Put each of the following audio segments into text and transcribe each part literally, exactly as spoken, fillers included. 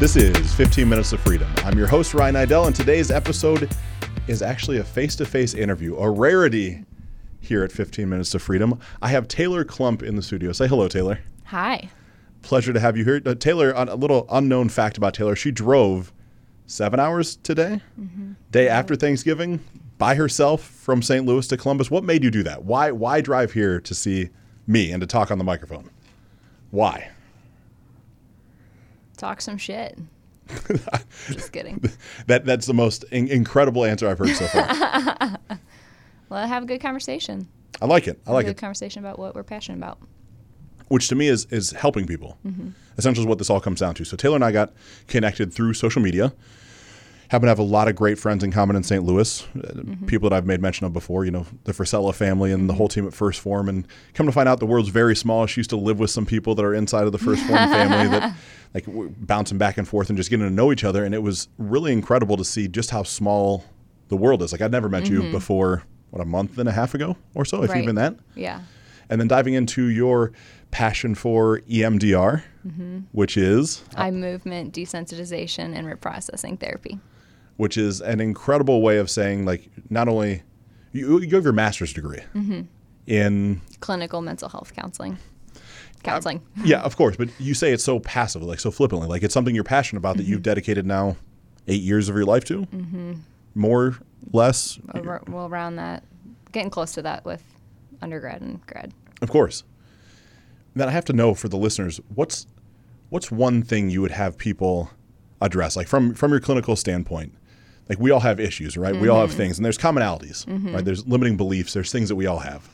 This is fifteen minutes of Freedom. I'm your host, Ryan Eidel, and today's episode is actually a face-to-face interview, a rarity here at fifteen minutes of Freedom. I have Taylor Klump in the studio. Say hello, Taylor. Hi. Pleasure to have you here. Uh, Taylor, a little unknown fact about Taylor, she drove seven hours today, mm-hmm. day after Thanksgiving, by herself from Saint Louis to Columbus. What made you do that? Why, why drive here to see me and to talk on the microphone? Why? Talk some shit. Just kidding. That that's the most in- incredible answer I've heard so far. Well, have a good conversation. I like it. I have like a good it. Conversation about what we're passionate about. Which to me is is helping people. Mm-hmm. Essentially is what this all comes down to. So Taylor and I got connected through social media. Happen to have a lot of great friends in common in Saint Louis, mm-hmm. people that I've made mention of before, you know, the Frisella family and the whole team at First Form. And come to find out the world's very small. She used to live with some people that are inside of the First Form family that like bouncing back and forth and just getting to know each other. And it was really incredible to see just how small the world is. Like I'd never met mm-hmm. you before, what, a month and a half ago or so, if right. even that. Yeah. And then diving into your passion for E M D R, mm-hmm. which is? Eye Movement Desensitization and Reprocessing Therapy. Which is an incredible way of saying, like, not only you, you have your master's degree mm-hmm. in clinical mental health counseling. Counseling. Uh, yeah, of course. But you say it's so passively, like so flippantly, like it's something you're passionate about mm-hmm. that you've dedicated now eight years of your life to. Mm-hmm. More, less. Over, well, around that, getting close to that with undergrad and grad. Of course. Then I have to know for the listeners, what's what's one thing you would have people address, like from from your clinical standpoint? Like we all have issues, right? Mm-hmm. We all have things, and there's commonalities, mm-hmm. right? There's limiting beliefs. There's things that we all have.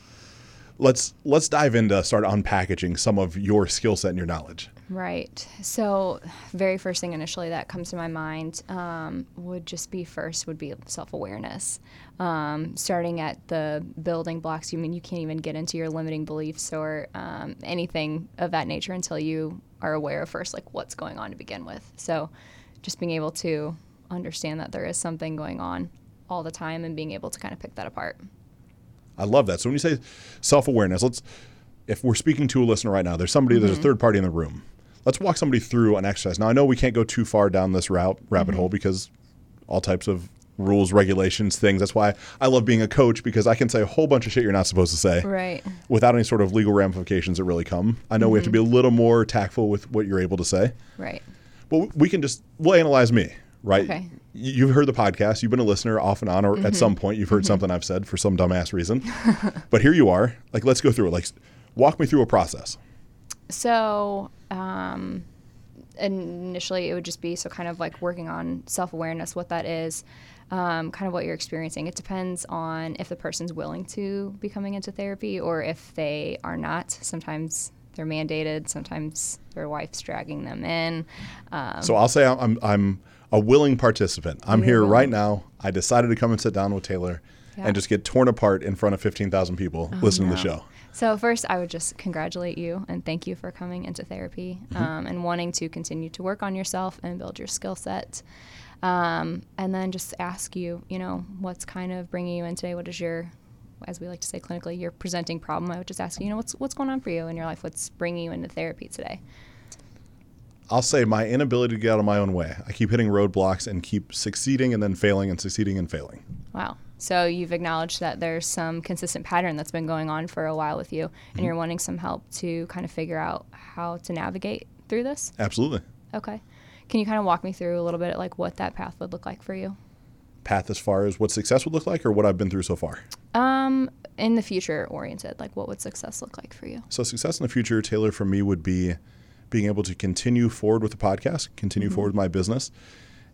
Let's let's dive into start unpackaging some of your skill set and your knowledge. Right. So, very first thing initially that comes to my mind um, would just be first would be self-awareness. Um, starting at the building blocks, you mean you can't even get into your limiting beliefs or um, anything of that nature until you are aware of first like what's going on to begin with. So, just being able to understand that there is something going on all the time and being able to kind of pick that apart. I love that. So when you say self-awareness, let's, if we're speaking to a listener right now, there's somebody, mm-hmm. there's a third party in the room. Let's walk somebody through an exercise. Now I know we can't go too far down this route, rabbit mm-hmm. hole, because all types of rules, regulations, things. That's why I love being a coach, because I can say a whole bunch of shit you're not supposed to say right. without any sort of legal ramifications that really come. I know mm-hmm. we have to be a little more tactful with what you're able to say. Right. But we can just, we'll analyze me. Right. Okay. You've heard the podcast. You've been a listener off and on, or mm-hmm. at some point you've heard mm-hmm. something I've said for some dumbass reason. But here you are. Like, let's go through it. Like, walk me through a process. So um, initially it would just be so kind of like working on self-awareness, what that is, um, kind of what you're experiencing. It depends on if the person's willing to be coming into therapy or if they are not. Sometimes they're mandated. Sometimes their wife's dragging them in. Um, so I'll say I'm I'm. I'm a willing participant. I'm here right now. I decided to come and sit down with Taylor yeah. and just get torn apart in front of fifteen thousand people oh, listening no. to the show. So first, I would just congratulate you and thank you for coming into therapy um, mm-hmm. and wanting to continue to work on yourself and build your skill set. Um, and then just ask you, you know, what's kind of bringing you in today? What is your, as we like to say clinically, your presenting problem? I would just ask you, you know, what's what's going on for you in your life? What's bringing you into therapy today? I'll say my inability to get out of my own way. I keep hitting roadblocks and keep succeeding and then failing and succeeding and failing. Wow. So you've acknowledged that there's some consistent pattern that's been going on for a while with you, and mm-hmm. you're wanting some help to kind of figure out how to navigate through this? Absolutely. Okay. Can you kind of walk me through a little bit like what that path would look like for you? Path as far as what success would look like or what I've been through so far? Um, in the future oriented, like what would success look like for you? So success in the future, Taylor, for me would be being able to continue forward with the podcast, continue mm-hmm. forward with my business,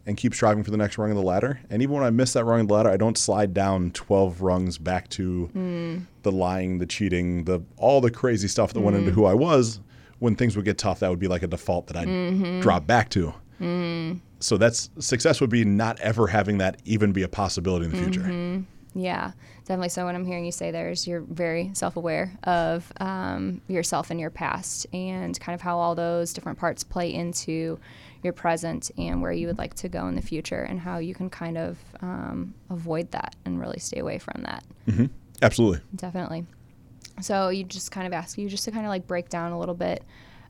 and keep striving for the next rung of the ladder. And even when I miss that rung of the ladder, I don't slide down twelve rungs back to mm. the lying, the cheating, the all the crazy stuff that mm. went into who I was. When things would get tough, that would be like a default that I'd mm-hmm. drop back to. Mm. So that's success would be not ever having that even be a possibility in the future. Mm-hmm. Yeah, definitely. So what I'm hearing you say there is you're very self-aware of um, yourself and your past and kind of how all those different parts play into your present and where you would like to go in the future and how you can kind of um, avoid that and really stay away from that. Mm-hmm. Absolutely. Definitely. So you just kind of ask you just to kind of like break down a little bit,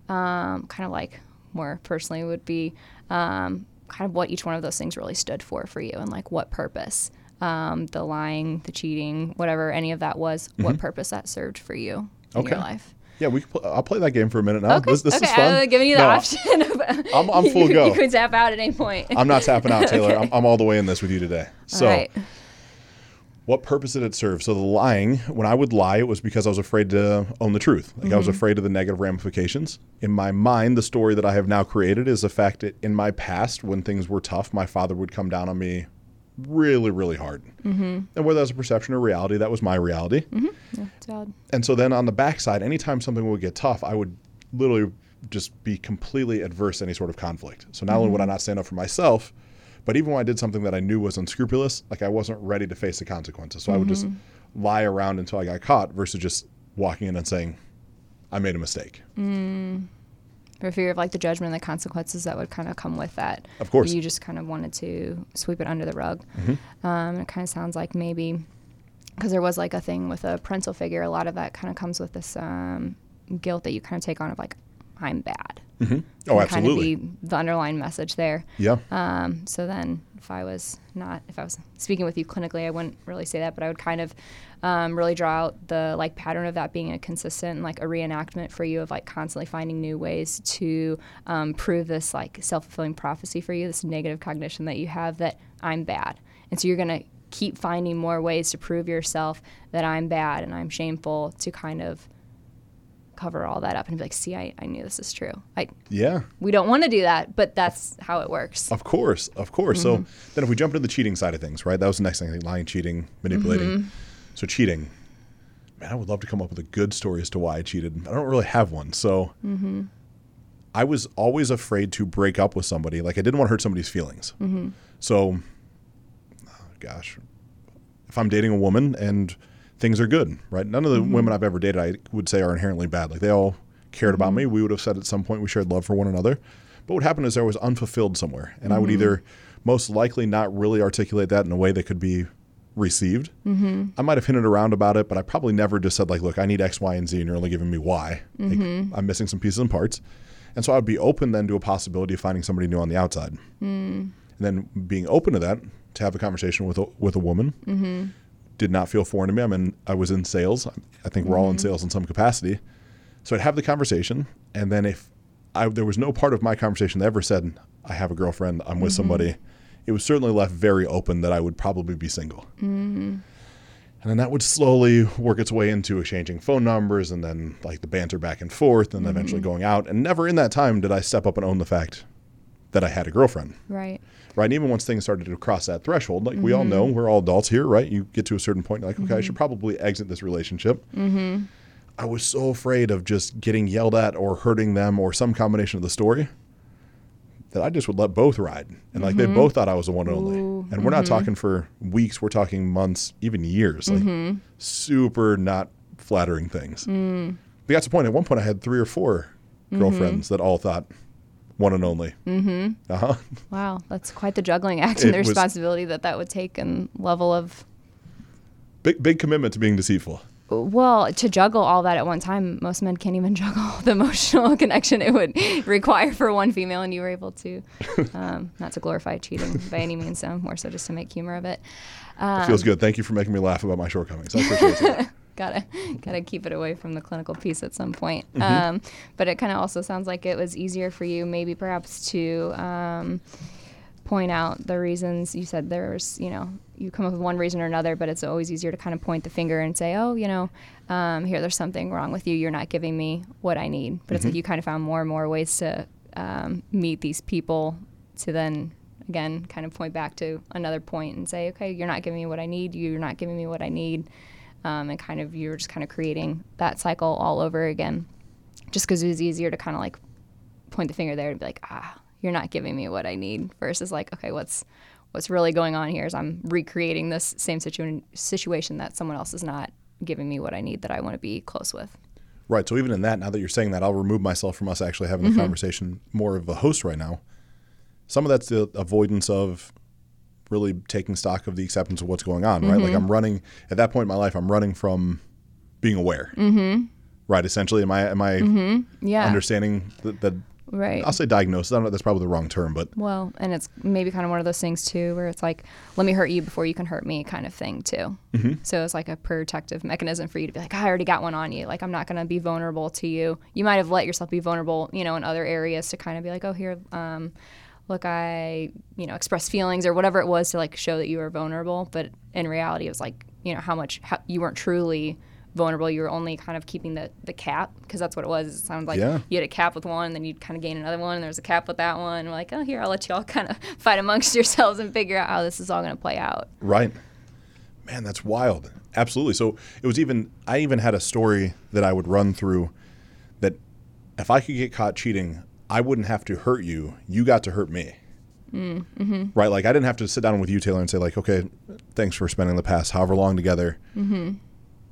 um, kind of like more personally would be um, kind of what each one of those things really stood for for you and like what purpose, um, the lying, the cheating, whatever any of that was, mm-hmm. what purpose that served for you in okay. your life. Yeah, we. Pl- I'll play that game for a minute now. Okay. This, this okay. is fun. I'm giving you the no, option. Of, I'm, I'm full you, go. You could tap out at any point. I'm not tapping out, Taylor. Okay. I'm, I'm all the way in this with you today. So, all right. What purpose did it serve? So the lying, when I would lie, it was because I was afraid to own the truth. Like mm-hmm. I was afraid of the negative ramifications. In my mind, the story that I have now created is the fact that in my past, when things were tough, my father would come down on me really, really hard. Mm-hmm. And whether that's a perception or reality, that was my reality. Mm-hmm. Yeah, it's valid. And so then on the backside, anytime something would get tough, I would literally just be completely adverse to any sort of conflict. So not mm-hmm. only would I not stand up for myself, but even when I did something that I knew was unscrupulous, like I wasn't ready to face the consequences. So mm-hmm. I would just lie around until I got caught versus just walking in and saying, I made a mistake. Mm. For fear of like the judgment and the consequences that would kind of come with that. Of course. You just kind of wanted to sweep it under the rug. Mm-hmm. Um, it kind of sounds like maybe, because there was like a thing with a parental figure, a lot of that kind of comes with this um, guilt that you kind of take on of like, I'm bad. Mm-hmm. Oh, absolutely. Kind of be the underlying message there. Yeah. Um, so then if I was not, if I was speaking with you clinically, I wouldn't really say that, but I would kind of um, really draw out the like pattern of that being a consistent and like a reenactment for you of like constantly finding new ways to um, prove this like self-fulfilling prophecy for you, this negative cognition that you have that I'm bad. And so you're going to keep finding more ways to prove yourself that I'm bad and I'm shameful to kind of cover all that up and be like, see, I, I knew this is true. Like, yeah, we don't want to do that, but that's how it works. Of course. Of course. Mm-hmm. So then if we jump into the cheating side of things, right? That was the next thing. I think lying, cheating, manipulating. Mm-hmm. So cheating, man, I would love to come up with a good story as to why I cheated. I don't really have one. So mm-hmm. I was always afraid to break up with somebody. Like I didn't want to hurt somebody's feelings. Mm-hmm. So oh, gosh, if I'm dating a woman and things are good, right? None of the mm-hmm. women I've ever dated, I would say, are inherently bad. Like they all cared mm-hmm. about me. We would have said at some point we shared love for one another. But what happened is I was unfulfilled somewhere. And mm-hmm. I would either most likely not really articulate that in a way that could be received. Mm-hmm. I might have hinted around about it, but I probably never just said like, look, I need X, Y, and Z, and you're only giving me Y. Mm-hmm. Like, I'm missing some pieces and parts. And so I would be open then to a possibility of finding somebody new on the outside. Mm. And then being open to that, to have a conversation with a, with a woman. Mm-hmm. Did not feel foreign to me. I mean, I was in sales. I think we're all in sales in some capacity. So I'd have the conversation. And then if I, there was no part of my conversation that ever said, I have a girlfriend, I'm with mm-hmm. somebody, it was certainly left very open that I would probably be single. Mm-hmm. And then that would slowly work its way into exchanging phone numbers and then like the banter back and forth and mm-hmm. eventually going out. And never in that time did I step up and own the fact that I had a girlfriend. Right. Right. And even once things started to cross that threshold, like mm-hmm. we all know, we're all adults here, right? You get to a certain point, you're like, okay, mm-hmm. I should probably exit this relationship. Mm-hmm. I was so afraid of just getting yelled at or hurting them or some combination of the story that I just would let both ride. And mm-hmm. like they both thought I was the one and only. Ooh. And mm-hmm. we're not talking for weeks, we're talking months, even years. Like mm-hmm. super not flattering things. Mm. But that's the point. At one point, I had three or four girlfriends mm-hmm. that all thought, one and only. Mm-hmm. Uh-huh. Wow. That's quite the juggling act and the responsibility that that would take and level of. Big, big commitment to being deceitful. Well, to juggle all that at one time, most men can't even juggle the emotional connection it would require for one female, and you were able to, um, not to glorify cheating by any means, so more so just to make humor of it. Um, it feels good. Thank you for making me laugh about my shortcomings. I appreciate that. Gotta, gotta keep it away from the clinical piece at some point. Mm-hmm. Um, but it kind of also sounds like it was easier for you maybe perhaps to um, point out the reasons. You said there's, you know, you come up with one reason or another, but it's always easier to kind of point the finger and say, oh, you know, um, here, there's something wrong with you. You're not giving me what I need. But mm-hmm. it's like you kind of found more and more ways to um, meet these people to then, again, kind of point back to another point and say, okay, you're not giving me what I need. You're not giving me what I need. Um, and kind of you were just kind of creating that cycle all over again just because it was easier to kind of like point the finger there and be like, ah, you're not giving me what I need versus like, okay, what's what's really going on here is I'm recreating this same situ- situation that someone else is not giving me what I need that I want to be close with. Right. So even in that, now that you're saying that, I'll remove myself from us actually having the mm-hmm. conversation more of a host right now. Some of that's the avoidance of really taking stock of the acceptance of what's going on, right? Mm-hmm. Like I'm running at that point in my life, I'm running from being aware, mm-hmm. right? Essentially, am I am I mm-hmm. yeah. understanding that, that Right. I'll say diagnosis. I don't know. That's probably the wrong term, but. Well, and it's maybe kind of one of those things too, where it's like, let me hurt you before you can hurt me kind of thing too. Mm-hmm. So it's like a protective mechanism for you to be like, oh, I already got one on you. Like, I'm not going to be vulnerable to you. You might have let yourself be vulnerable, you know, in other areas to kind of be like, oh, here, um, look, I, you know, express feelings or whatever it was to like show that you were vulnerable. But in reality, it was like, you know, how much how, you weren't truly vulnerable. You were only kind of keeping the, the cap, because that's what it was. It sounds like yeah. you had a cap with one, and then you'd kind of gain another one, and there was a cap with that one. And we're like, oh, here, I'll let you all kind of fight amongst yourselves and figure out how this is all going to play out. Right. Man, that's wild. Absolutely. So it was even – I even had a story that I would run through that if I could get caught cheating, I wouldn't have to hurt you. You got to hurt me. Mm, mm-hmm. Right? Like, I didn't have to sit down with you, Taylor, and say, like, okay, thanks for spending the past however long together. Mm-hmm.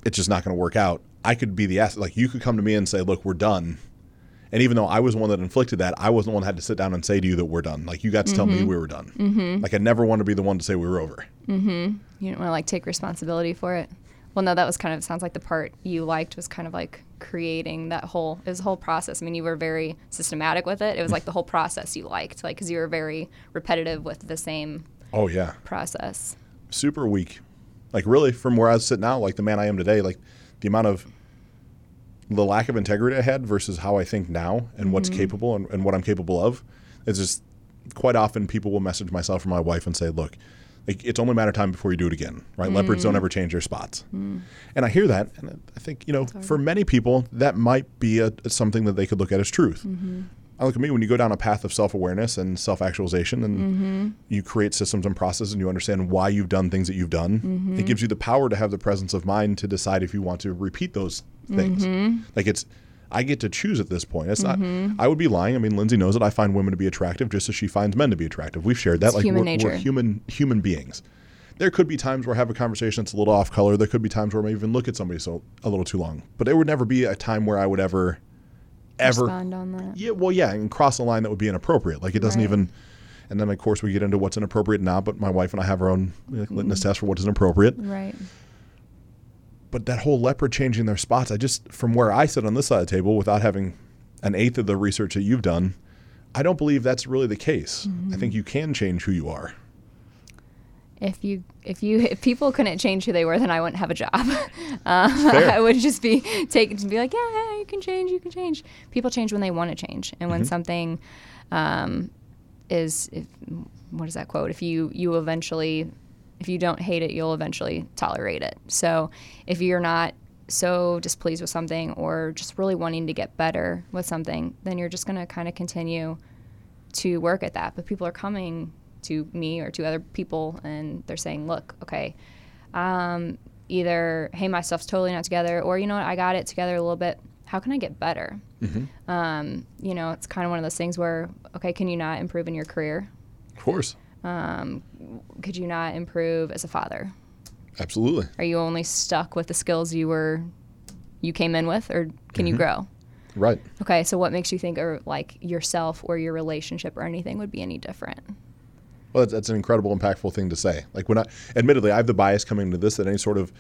It's just not going to work out. I could be the ass. Like, you could come to me and say, look, we're done. And even though I was the one that inflicted that, I wasn't the one that had to sit down and say to you that we're done. Like, you got to mm-hmm. tell me we were done. Mm-hmm. Like, I never want to be the one to say we were over. Mm-hmm. You didn't want to, like, take responsibility for it. Well, no, that was kind of, it sounds like the part you liked was kind of like creating that whole, it was the whole process. I mean, you were very systematic with it. It was like the whole process you liked, like, because you were very repetitive with the same oh, yeah. process. Super weak. Like, really, from where I sit now, like the man I am today, like the amount of the lack of integrity I had versus how I think now and mm-hmm. what's capable and, and what I'm capable of, it's just quite often people will message myself or my wife and say, look, like, it's only a matter of time before you do it again, right? Mm. Leopards don't ever change their spots. Mm. And I hear that, and I think, you know, Sorry. for many people, that might be a, something that they could look at as truth. Mm-hmm. I look at me, when you go down a path of self-awareness and self-actualization and mm-hmm. you create systems and processes and you understand why you've done things that you've done, mm-hmm. it gives you the power to have the presence of mind to decide if you want to repeat those things. Mm-hmm. Like, it's, I get to choose at this point. It's mm-hmm. not, I would be lying. I mean, Lindsay knows that I find women to be attractive just as she finds men to be attractive. We've shared that. It's like human we're, nature. we're human human beings. There could be times where I have a conversation that's a little off color. There could be times where I may even look at somebody so a little too long. But there would never be a time where I would ever... ever respond on that. Yeah, well, yeah, and cross a line that would be inappropriate. Like, it doesn't right. even, and then of course we get into what's inappropriate now, but my wife and I have our own like, litmus mm. test for what is inappropriate. Right. But that whole leopard changing their spots, I just, from where I sit on this side of the table without having an eighth of the research that you've done, I don't believe that's really the case. Mm-hmm. I think you can change who you are. If you, if you, if people couldn't change who they were, then I wouldn't have a job. Um, I would just be taken to be like, yeah, yeah, you can change, you can change. People change when they want to change, and mm-hmm. when something um, is, if, what is that quote? If you, you eventually, if you don't hate it, you'll eventually tolerate it. So if you're not so displeased with something or just really wanting to get better with something, then you're just going to kind of continue to work at that. But people are coming to me or to other people, and they're saying, look, okay, um, either, hey, my stuff's totally not together, or, you know what, I got it together a little bit. How can I get better? Mm-hmm. Um, you know, it's kind of one of those things where, okay, can you not improve in your career? Of course. Um, could you not improve as a father? Absolutely. Are you only stuck with the skills you were, you came in with, or can mm-hmm. you grow? Right. Okay, so what makes you think, or like yourself or your relationship or anything would be any different? Well, that's, that's an incredible, impactful thing to say. Like, when I, admittedly, I have the bias coming into this that any sort of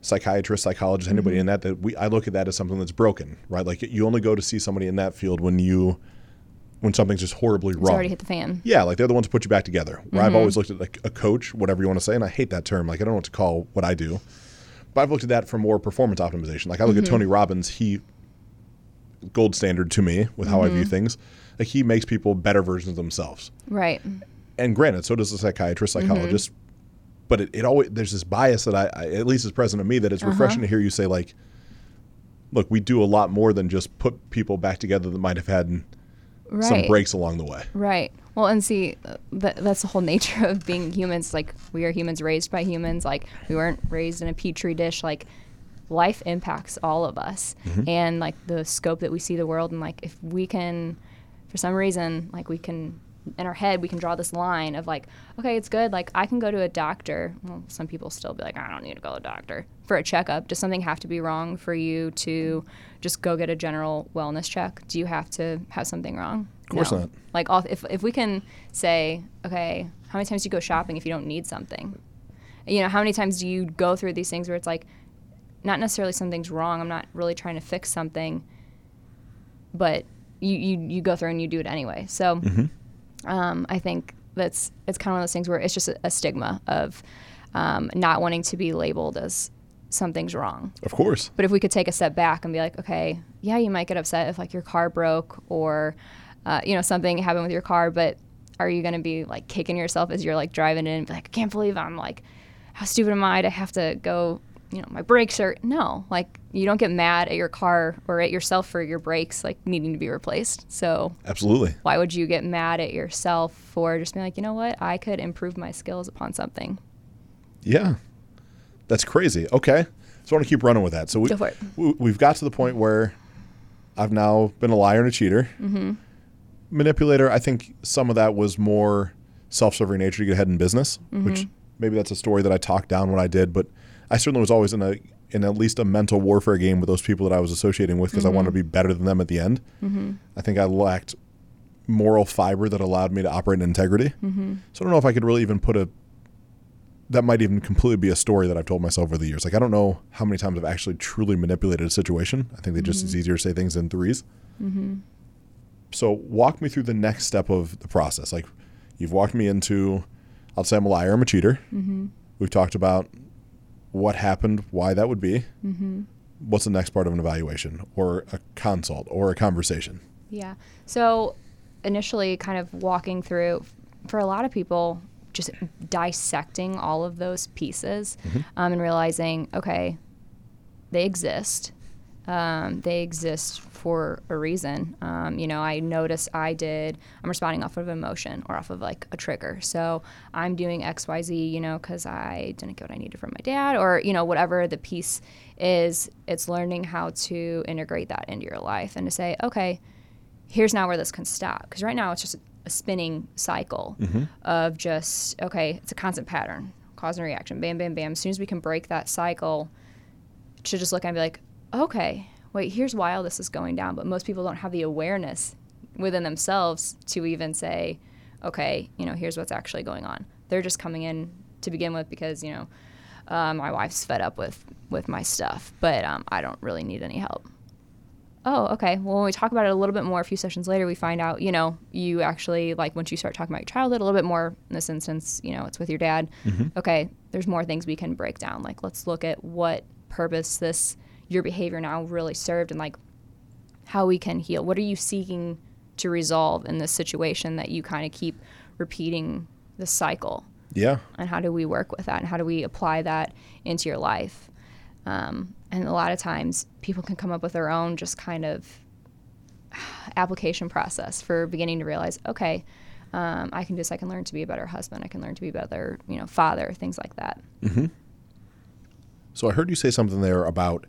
psychiatrist, psychologist, anybody mm-hmm. in that, that we, I look at that as something that's broken, right? Like, you only go to see somebody in that field when you, when something's just horribly it's wrong. It's already hit the fan. Yeah, like, they're the ones who put you back together. Where mm-hmm. I've always looked at like a coach, whatever you want to say, and I hate that term. Like, I don't know what to call what I do. But I've looked at that for more performance optimization. Like, I look mm-hmm. at Tony Robbins, he, gold standard to me with how mm-hmm. I view things. Like, he makes people better versions of themselves. Right. And granted, so does the psychiatrist, psychologist, mm-hmm. but it, it always there's this bias that I, I at least is present in me that it's uh-huh. refreshing to hear you say, like, look, we do a lot more than just put people back together that might have had right. some breaks along the way. Right. Well, and see, that, that's the whole nature of being humans. Like, we are humans raised by humans. Like, we weren't raised in a petri dish. Like, life impacts all of us. Mm-hmm. And, like, the scope that we see the world, and, like, if we can, for some reason, like, we can... in our head, we can draw this line of like, okay, it's good. Like, I can go to a doctor. Well, some people still be like, I don't need to go to a doctor for a checkup. Does something have to be wrong for you to just go get a general wellness check? Do you have to have something wrong? Of course no. not. Like, all, if if we can say, okay, how many times do you go shopping if you don't need something? You know, how many times do you go through these things where it's like, not necessarily something's wrong. I'm not really trying to fix something, but you, you, you go through and you do it anyway. So mm-hmm. um, I think that's, it's kind of one of those things where it's just a, a stigma of um, not wanting to be labeled as something's wrong. Of course. But if we could take a step back and be like, okay, yeah, you might get upset if like your car broke or, uh, you know, something happened with your car, but are you going to be like kicking yourself as you're like driving in and be like, I can't believe I'm like, how stupid am I to have to go, you know, my brakes are, no, like you don't get mad at your car or at yourself for your brakes, like needing to be replaced. So absolutely. Why would you get mad at yourself for just being like, you know what, I could improve my skills upon something. Yeah. That's crazy. Okay. So I want to keep running with that. So we, Go for it. we, we've got to the point where I've now been a liar and a cheater. Mm-hmm. Manipulator, I think some of that was more self-serving nature to get ahead in business, mm-hmm. which maybe that's a story that I talked down when I did, but I certainly was always in a in at least a mental warfare game with those people that I was associating with because mm-hmm. I wanted to be better than them at the end. Mm-hmm. I think I lacked moral fiber that allowed me to operate in integrity. Mm-hmm. So I don't know if I could really even put a that might even completely be a story that I've told myself over the years. Like, I don't know how many times I've actually truly manipulated a situation. I think that mm-hmm. just it's easier to say things in threes. Mm-hmm. So walk me through the next step of the process. Like, you've walked me into, I'll say I'm a liar, I'm a cheater. Mm-hmm. We've talked about what happened, why that would be. Mm-hmm. What's the next part of an evaluation or a consult or a conversation? Yeah. So initially kind of walking through, for a lot of people, just dissecting all of those pieces mm-hmm. um, and realizing, okay, they exist. Um, they exist for a reason. Um, you know, I noticed I did, I'm responding off of emotion or off of like a trigger. So I'm doing X, Y, Z, you know, cause I didn't get what I needed from my dad or, you know, whatever the piece is, it's learning how to integrate that into your life and to say, okay, here's now where this can stop. Cause right now it's just a spinning cycle mm-hmm. of just, okay, it's a constant pattern, cause and reaction, bam, bam, bam. As soon as we can break that cycle, to just look and be like, okay, wait, here's why all this is going down. But most people don't have the awareness within themselves to even say, okay, you know, here's what's actually going on. They're just coming in to begin with because, you know, uh, my wife's fed up with, with my stuff, but um, I don't really need any help. Oh, okay. Well, when we talk about it a little bit more, a few sessions later, we find out, you know, you actually, like, once you start talking about your childhood a little bit more, in this instance, you know, it's with your dad. Mm-hmm. Okay, there's more things we can break down. Like, let's look at what purpose this your behavior now really served and like how we can heal. What are you seeking to resolve in this situation that you kind of keep repeating the cycle? Yeah. And how do we work with that and how do we apply that into your life? Um, and a lot of times people can come up with their own just kind of application process for beginning to realize, okay, um, I can do this. I can learn to be a better husband. I can learn to be a better, you know, father, things like that. Mm-hmm. So I heard you say something there about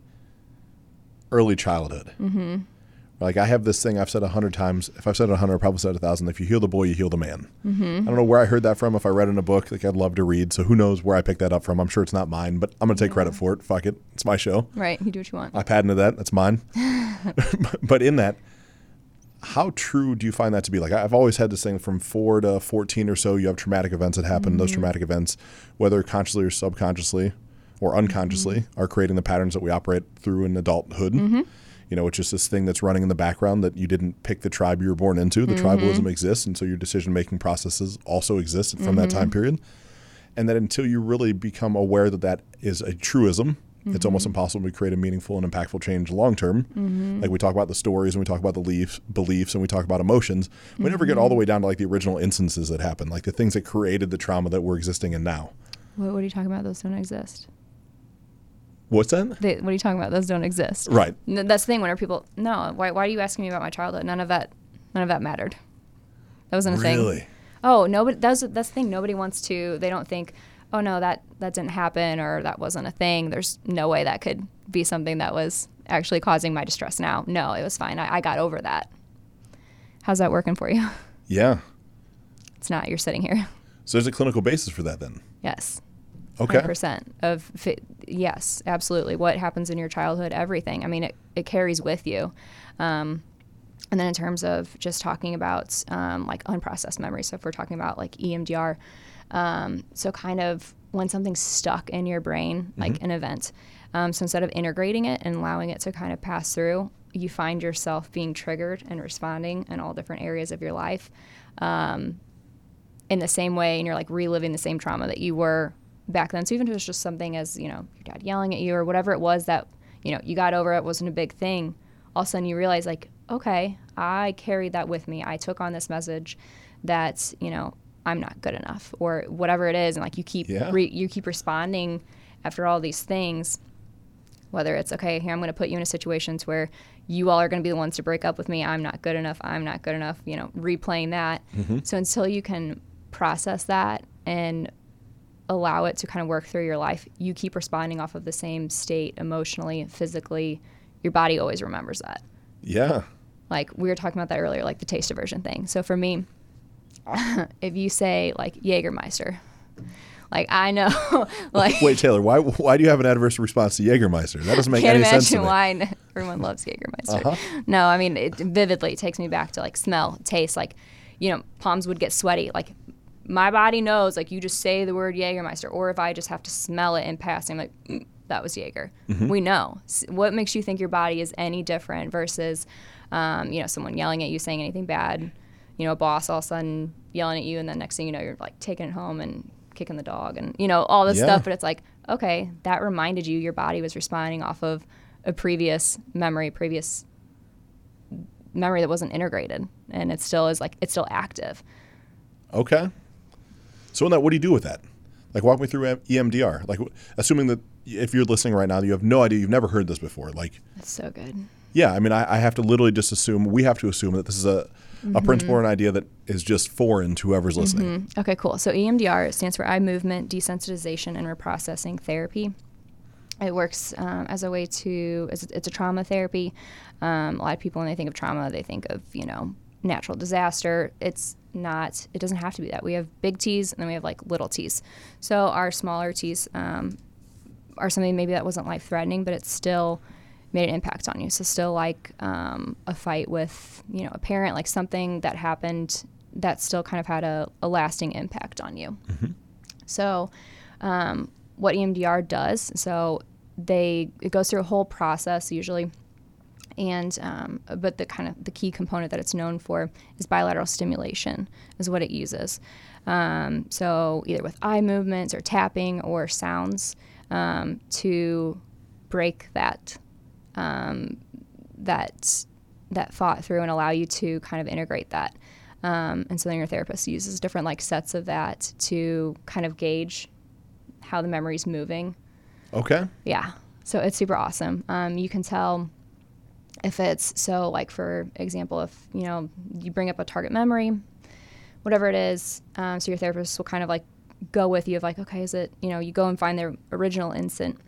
early childhood. Mm-hmm. Like, I have this thing I've said a hundred times. If I've said it a hundred, I probably said it a thousand. If you heal the boy, you heal the man. Mm-hmm. I don't know where I heard that from. If I read in a book, like, I'd love to read. So who knows where I picked that up from? I'm sure it's not mine, but I'm going to take yeah. credit for it. Fuck it. It's my show. Right. You do what you want. I patented that. That's mine. But in that, how true do you find that to be? Like, I've always had this thing from four to fourteen or so, you have traumatic events that happen. Mm-hmm. Those traumatic events, whether consciously or subconsciously, or unconsciously mm-hmm. are creating the patterns that we operate through in adulthood, mm-hmm. you know, which is this thing that's running in the background that you didn't pick the tribe you were born into. The mm-hmm. tribalism exists. And so your decision-making processes also exist from mm-hmm. that time period. And that until you really become aware that that is a truism, mm-hmm. it's almost impossible to create a meaningful and impactful change long-term. Mm-hmm. Like, we talk about the stories and we talk about the leaf, beliefs and we talk about emotions. We mm-hmm. never get all the way down to like the original instances that happened, like the things that created the trauma that we're existing in now. What, what are you talking about? Those don't exist. What's that? They, what are you talking about? Those don't exist. Right. That's the thing. Whenever people, no, why why are you asking me about my childhood? None of that, none of that mattered. That wasn't a really? thing. Really? Oh, nobody, that's, that's the thing. Nobody wants to, they don't think, oh no, that, that didn't happen or that wasn't a thing. There's no way that could be something that was actually causing my distress now. No, it was fine. I, I got over that. How's that working for you? Yeah. It's not. You're sitting here. So there's a clinical basis for that then? Yes. Okay. one hundred percent of, yes, absolutely. What happens in your childhood, everything. I mean, it, it carries with you. Um, and then in terms of just talking about um, like unprocessed memory, so if we're talking about like E M D R, um, so kind of when something's stuck in your brain, like mm-hmm. an event, um, so instead of integrating it and allowing it to kind of pass through, you find yourself being triggered and responding in all different areas of your life um, in the same way, and you're like reliving the same trauma that you were back then. So even if it's just something as, you know, your dad yelling at you or whatever it was that, you know, you got over, it wasn't a big thing, all of a sudden you realize, like, okay, I carried that with me. I took on this message that, you know, I'm not good enough or whatever it is. And like you keep yeah. re- you keep responding after all these things, whether it's, okay, here, I'm going to put you in a situation to where you all are going to be the ones to break up with me. I'm not good enough. I'm not good enough. You know, replaying that. Mm-hmm. So until you can process that and allow it to kind of work through your life, you keep responding off of the same state emotionally, physically. Your body always remembers that. Yeah. Like we were talking about that earlier, like the taste aversion thing. So for me, if you say like Jägermeister, like I know, like wait, Taylor, why why do you have an adverse response to Jägermeister? That doesn't make any sense to me. Can't imagine why everyone loves Jägermeister. Uh-huh. No, I mean it vividly takes me back to like smell, taste, like, you know, palms would get sweaty. Like my body knows, like you just say the word Jägermeister, or if I just have to smell it in passing, like mm, that was Jäger. Mm-hmm. We know. What makes you think your body is any different versus, um, you know, someone yelling at you, saying anything bad, you know, a boss all of a sudden yelling at you, and then next thing you know, you're like taking it home and kicking the dog and, you know, all this yeah. stuff. But it's like, okay, that reminded you your body was responding off of a previous memory, previous memory that wasn't integrated. And it still is like, it's still active. Okay. So in that, what do you do with that? Like walk me through E M D R, like assuming that if you're listening right now, you have no idea, you've never heard this before. Like that's so good. Yeah. I mean, I, I have to literally just assume, we have to assume that this is a, mm-hmm. a principle or an idea that is just foreign to whoever's listening. Mm-hmm. Okay, cool. So E M D R stands for Eye Movement Desensitization and Reprocessing Therapy. It works um, as a way to, it's, it's a trauma therapy. Um, a lot of people, when they think of trauma, they think of, you know, natural disaster. It's not, it doesn't have to be that. We have big T's and then we have like little T's. So our smaller T's um, are something maybe that wasn't life-threatening, but it's still made an impact on you. So still like um, a fight with, you know, a parent, like something that happened that still kind of had a, a lasting impact on you. Mm-hmm. So um, what E M D R does, so they, it goes through a whole process usually. And um, but the kind of the key component that it's known for is bilateral stimulation is what it uses. Um, so either with eye movements or tapping or sounds um, to break that Um, that that thought through and allow you to kind of integrate that. Um, and so then your therapist uses different like sets of that to kind of gauge how the memory's moving. Okay. Yeah. So it's super awesome. Um, you can tell if it's, so like for example, if you know you bring up a target memory, whatever it is, um, so your therapist will kind of like go with you of like, okay, is it, you know, you go and find their original incident.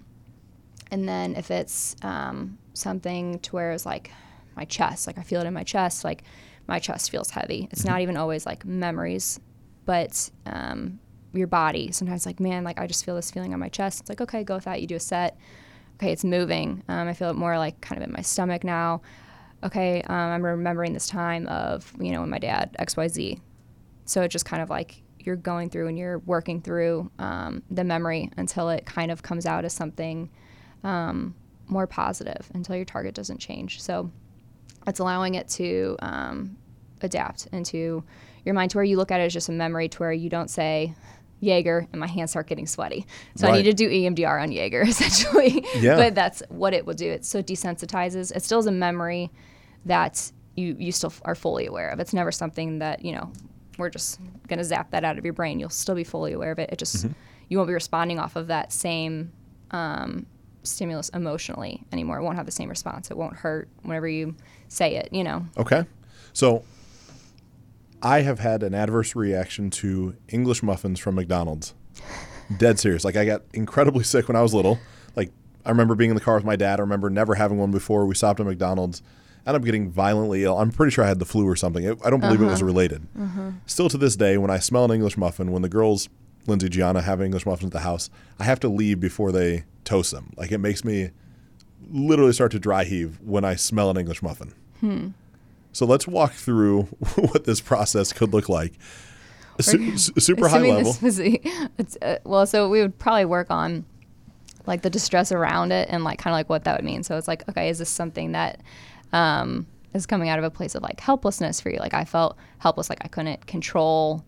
And then if it's um, something to where it's like my chest, like I feel it in my chest, like my chest feels heavy. It's mm-hmm. not even always like memories, but um, your body. Sometimes like, man, like I just feel this feeling on my chest. It's like, okay, go with that. You do a set. Okay, it's moving. Um, I feel it more like kind of in my stomach now. Okay, um, I'm remembering this time of, you know, when my dad, X Y Z. So it's just kind of like you're going through and you're working through um, the memory until it kind of comes out as something Um, more positive, until your target doesn't change. So it's allowing it to um, adapt into your mind to where you look at it as just a memory to where you don't say Jaeger and my hands start getting sweaty. So right. I need to do E M D R on Jaeger essentially. Yeah. But that's what it will do. It so desensitizes. It still is a memory that you, you still are fully aware of. It's never something that, you know, we're just going to zap that out of your brain. You'll still be fully aware of it. It just, mm-hmm. you won't be responding off of that same um stimulus emotionally anymore. It won't have the same response. It won't hurt whenever you say it, you know. Okay. So I have had an adverse reaction to English muffins from McDonald's. Dead serious. Like I got incredibly sick when I was little. Like I remember being in the car with my dad. I remember never having one before. We stopped at McDonald's. I ended up getting violently ill. I'm pretty sure I had the flu or something. It, I don't believe uh-huh. it was related. Uh-huh. Still to this day, when I smell an English muffin, when the girls, Lindsay, Gianna, have English muffins at the house, I have to leave before they toast them. Like it makes me literally start to dry heave when I smell an English muffin. Hmm. So let's walk through what this process could look like. Su- super high level. This a, it's, uh, well, so we would probably work on like the distress around it and like kind of like what that would mean. So it's like, okay, is this something that um, is coming out of a place of like helplessness for you. Like I felt helpless, like I couldn't control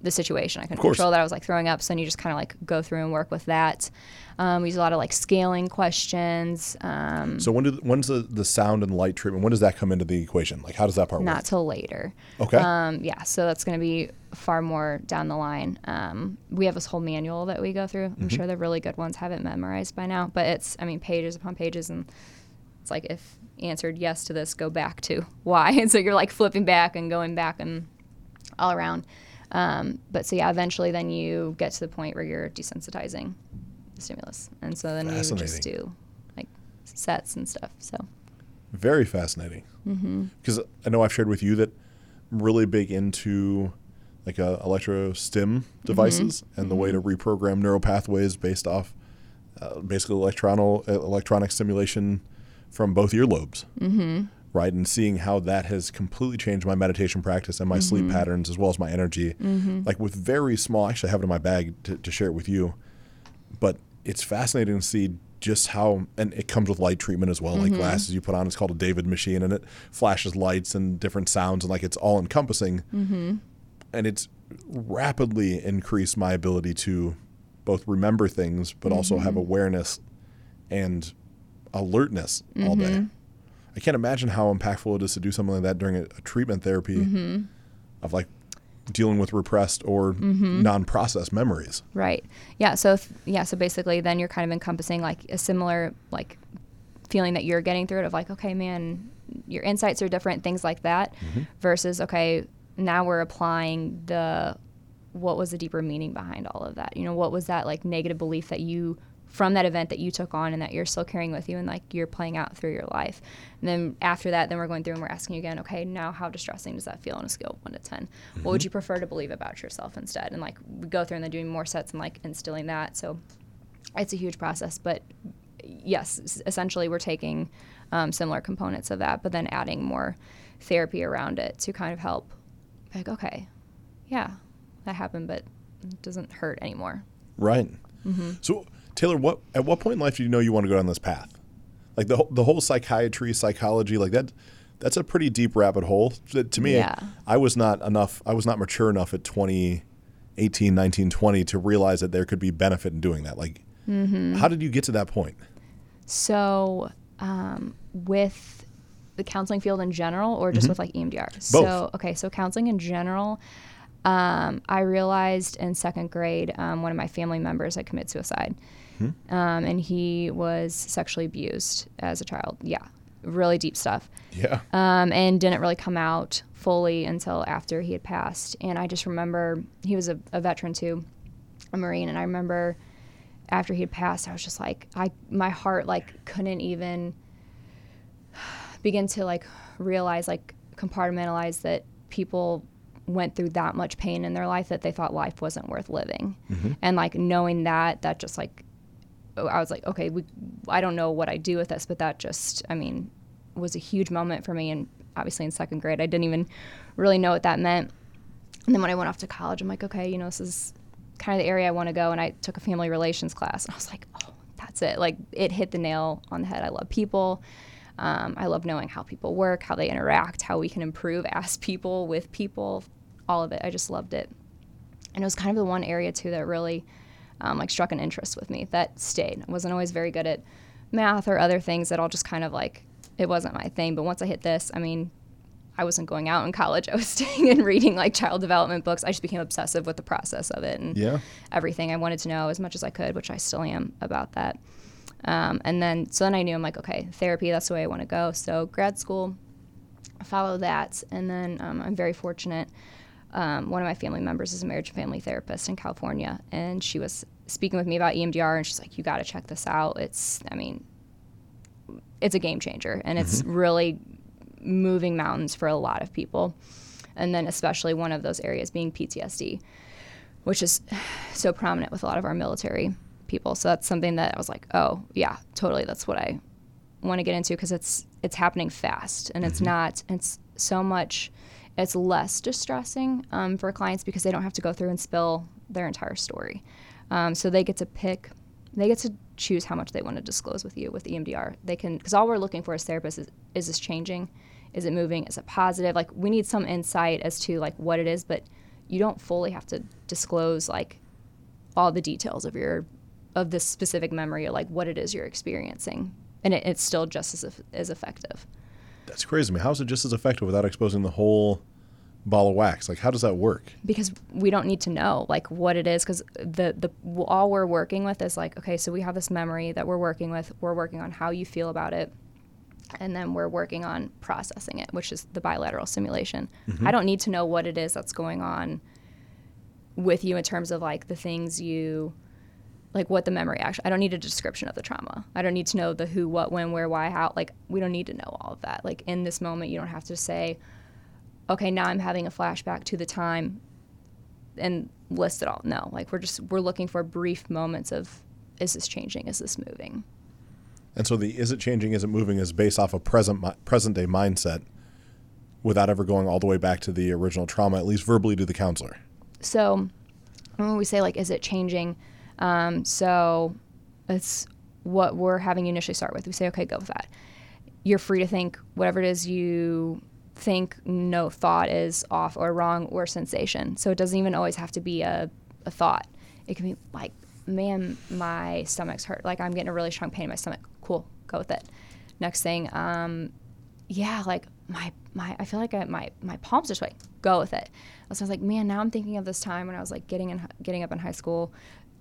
the situation. I couldn't control that I was like throwing up. So then you just kind of like go through and work with that. Um, we use a lot of like scaling questions. Um, so when do when's the, the sound and light treatment? When does that come into the equation? Like how does that part not work? Not till later. Okay. Um, yeah. So that's going to be far more down the line. Um, we have this whole manual that we go through. I'm mm-hmm. sure the really good ones have it memorized by now, but it's, I mean, pages upon pages, and it's like, if answered yes to this, go back to why. And so you're like flipping back and going back and all around. Um, but so yeah, eventually then you get to the point where you're desensitizing the stimulus. And so then you just do like sets and stuff. So very fascinating. Mm-hmm. Because I know I've shared with you that I'm really big into like uh, electro stim devices mm-hmm. and mm-hmm. the way to reprogram neural pathways based off uh, basically electronal, uh, electronic stimulation from both earlobes. Mm-hmm. Right, and seeing how that has completely changed my meditation practice and my mm-hmm. sleep patterns as well as my energy. Mm-hmm. Like with very small, actually I have it in my bag to, to share it with you, but it's fascinating to see just how, and it comes with light treatment as well, mm-hmm. like glasses you put on, it's called a David machine, and it flashes lights and different sounds, and like it's all encompassing. Mm-hmm. And it's rapidly increased my ability to both remember things, but mm-hmm. also have awareness and alertness mm-hmm. all day. I can't imagine how impactful it is to do something like that during a, a treatment therapy mm-hmm. of like dealing with repressed or mm-hmm. non-processed memories. Right. Yeah. So if, yeah. So basically, then you're kind of encompassing like a similar like feeling that you're getting through it of like, okay, man, your insights are different, things like that, mm-hmm. versus okay, now we're applying the what was the deeper meaning behind all of that? You know, what was that like negative belief that you from that event that you took on and that you're still carrying with you and like you're playing out through your life. And then after that, then we're going through and we're asking you again, okay, now how distressing does that feel on a scale of one to ten? Mm-hmm. What would you prefer to believe about yourself instead? And like we go through and then doing more sets and like instilling that. So it's a huge process, but yes, essentially we're taking um, similar components of that, but then adding more therapy around it to kind of help like, okay, yeah, that happened, but it doesn't hurt anymore. Right. Mm-hmm. So Taylor, what at what point in life do you know you want to go down this path? Like the whole, the whole psychiatry, psychology, like that, that's a pretty deep rabbit hole. To me, yeah. I, I was not enough. I was not mature enough at twenty, eighteen, nineteen, twenty to realize that there could be benefit in doing that. Like, mm-hmm. how did you get to that point? So um, with the counseling field in general or just mm-hmm. with like E M D R? Both. So, okay, so counseling in general. Um, I realized in second grade, um, one of my family members had committed suicide. Mm-hmm. Um, and he was sexually abused as a child. Yeah. Really deep stuff. Yeah. Um, and didn't really come out fully until after he had passed. And I just remember he was a, a veteran too, a Marine. And I remember after he had passed, I was just like, I, my heart like couldn't even begin to like realize, like compartmentalize that people went through that much pain in their life that they thought life wasn't worth living. Mm-hmm. And like knowing that, that just like, I was like, okay, we, I don't know what I do with this, but that just, I mean, was a huge moment for me. And obviously in second grade, I didn't even really know what that meant. And then when I went off to college, I'm like, okay, you know, this is kind of the area I want to go. And I took a family relations class and I was like, oh, that's it. Like it hit the nail on the head. I love people. Um, I love knowing how people work, how they interact, how we can improve as people with people, all of it. I just loved it. And it was kind of the one area too that really Um, like struck an interest with me that stayed. I wasn't always very good at math or other things that all just kind of like, it wasn't my thing. But once I hit this, I mean, I wasn't going out in college. I was staying and reading like child development books. I just became obsessive with the process of it and yeah. everything. I wanted to know as much as I could, which I still am about that. Um, and then, so then I knew I'm like, okay, therapy, that's the way I want to go. So grad school, I follow that. And then um, I'm very fortunate. Um, one of my family members is a marriage and family therapist in California, and she was speaking with me about E M D R, and she's like, you got to check this out. It's, I mean, it's a game changer, and it's mm-hmm. really moving mountains for a lot of people. And then especially one of those areas being P T S D, which is so prominent with a lot of our military people. So that's something that I was like, oh, yeah, totally. That's what I want to get into because it's, it's happening fast, and mm-hmm. it's not, it's so much... It's less distressing um, for clients because they don't have to go through and spill their entire story. Um, so they get to pick They get to choose how much they want to disclose with you with E M D R. They can, because all we're looking for as therapists is, is this changing? Is it moving? Is it positive? Like, we need some insight as to like what it is, but you don't fully have to disclose like all the details of your, of this specific memory or like what it is you're experiencing. And it, it's still just as, as effective. That's crazy to me. How is it just as effective without exposing the whole ball of wax? Like, how does that work? Because we don't need to know like what it is, because the the all we're working with is like, okay, so we have this memory that we're working with. We're working on how you feel about it, and then we're working on processing it, which is the bilateral stimulation. Mm-hmm. I don't need to know what it is that's going on with you in terms of like the things you, like what the memory actually, I don't need a description of the trauma. I don't need to know the who, what, when, where, why, how. Like, we don't need to know all of that. Like, in this moment, you don't have to say, okay, now I'm having a flashback to the time and list it all. No, like we're just, we're looking for brief moments of, is this changing? Is this moving? And so the is it changing, is it moving is based off a present present day mindset without ever going all the way back to the original trauma, at least verbally to the counselor. So when we say like, is it changing? Um, so it's what we're having you initially start with. We say, okay, go with that. You're free to think whatever it is you think. No thought is off or wrong or sensation. So it doesn't even always have to be a, a thought. It can be like, man, my stomach's hurt. Like, I'm getting a really strong pain in my stomach. Cool, go with it. Next thing, um, yeah, like my my, I feel like I, my my palms are sweating. Go with it. So I was like, man, now I'm thinking of this time when I was like getting in, getting up in high school,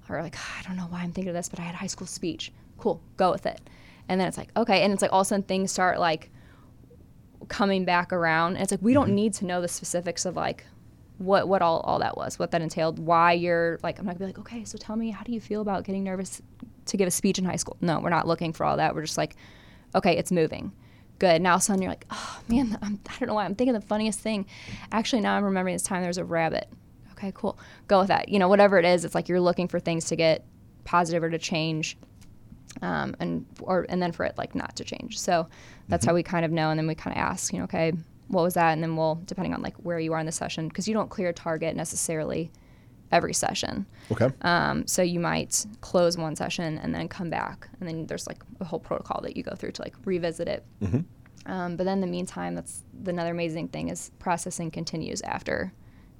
or like, I don't know why I'm thinking of this, but I had high school speech. Cool, go with it. And then it's like, okay, and it's like all of a sudden things start like coming back around. And it's like, we don't need to know the specifics of like what what all, all that was, what that entailed, why you're like, I'm not gonna be like, okay, so tell me, how do you feel about getting nervous to give a speech in high school? No, we're not looking for all that. We're just like, okay, it's moving. Good. Now all of a sudden you're like, oh man, I'm, I don't know why I'm thinking the funniest thing. Actually, now I'm remembering this time there was a rabbit. Okay, cool. Go with that. You know, whatever it is, it's like you're looking for things to get positive or to change, um, and or and then for it like not to change. So that's mm-hmm. how we kind of know, and then we kind of ask, you know, okay, what was that? And then we'll, depending on like where you are in the session, because you don't clear a target necessarily every session. Okay. Um, so you might close one session and then come back, and then there's like a whole protocol that you go through to like revisit it. Mm-hmm. Um, but then in the meantime, that's another amazing thing is processing continues after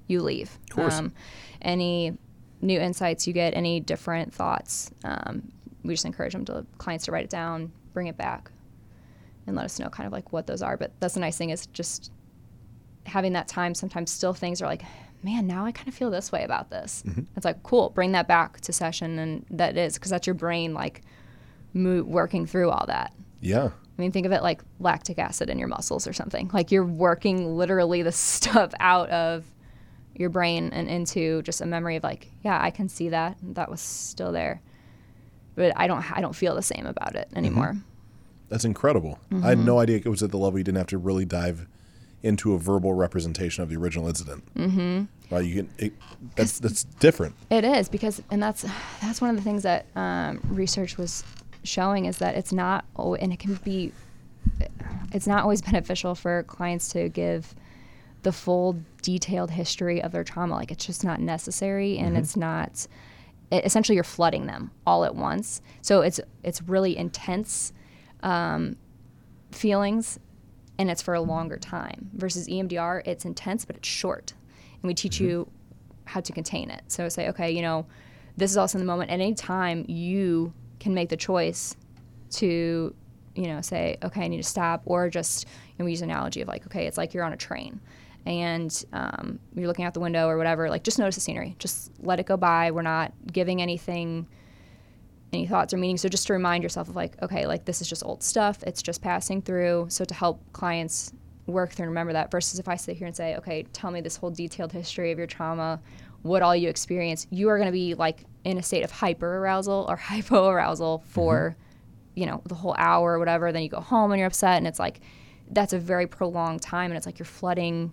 you leave. Of course. Um, any new insights you get, any different thoughts, um, we just encourage them to clients to write it down, bring it back, and let us know kind of like what those are. But that's the nice thing is just having that time. Sometimes still things are like, man, now I kind of feel this way about this. Mm-hmm. It's like, cool, bring that back to session. And that is, because that's your brain like mo- working through all that. Yeah. I mean, think of it like lactic acid in your muscles or something. Like you're working literally the stuff out of your brain and into just a memory of like, yeah, I can see that. That was still there. But I don't I don't feel the same about it anymore. Mm-hmm. That's incredible. Mm-hmm. I had no idea it was at the level you didn't have to really dive into a verbal representation of the original incident. Mm-hmm. Wow, you can, it, that's that's different. It is, because, and that's that's one of the things that um, research was showing is that it's not, oh, and it can be, it's not always beneficial for clients to give the full detailed history of their trauma. Like, it's just not necessary, and mm-hmm. it's not, it, essentially you're flooding them all at once. So it's it's really intense um, feelings, and it's for a longer time. Versus E M D R, it's intense, but it's short. And we teach mm-hmm. you how to contain it. So say, okay, you know, this is also in the moment. At any time, you can make the choice to, you know, say, okay, I need to stop, or just, and we use an analogy of like, okay, it's like you're on a train and um, you're looking out the window or whatever, like just notice the scenery, just let it go by. We're not giving anything any thoughts or meaning. So just to remind yourself of like, okay, like this is just old stuff. It's just passing through. So to help clients work through and remember that, versus if I sit here and say, okay, tell me this whole detailed history of your trauma, what all you experience, you are going to be like in a state of hyper arousal or hypo arousal for, mm-hmm. you know, the whole hour or whatever. Then you go home and you're upset, and it's like, that's a very prolonged time, and it's like you're flooding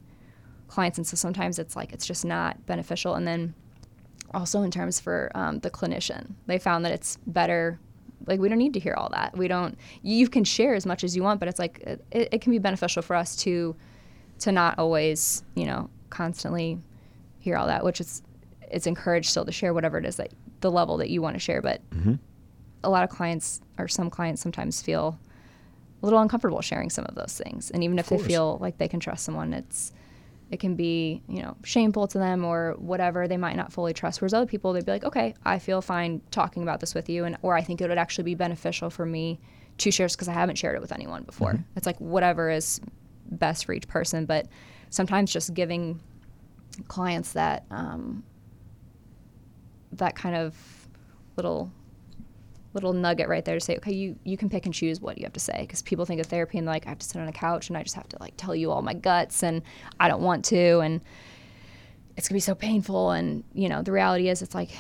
clients. And so sometimes it's like, it's just not beneficial. And then also in terms for um, the clinician, they found that it's better, like we don't need to hear all that. We don't, you can share as much as you want, but it's like, it, it can be beneficial for us to, to not always, you know, constantly hear all that, which is, it's encouraged still to share whatever it is that the level that you want to share, but mm-hmm. a lot of clients, or some clients sometimes feel a little uncomfortable sharing some of those things. And even if they feel like they can trust someone, it's it can be, you know, shameful to them or whatever. They might not fully trust. Whereas other people, they'd be like, okay, I feel fine talking about this with you, and or I think it would actually be beneficial for me to share this because I haven't shared it with anyone before. Mm-hmm. It's like whatever is best for each person. But sometimes just giving clients that um, that kind of little little nugget right there to say, okay, you, you can pick and choose what you have to say, because people think of therapy and they're like, I have to sit on a couch and I just have to like tell you all my guts and I don't want to and it's gonna be so painful. And you know, the reality is it's like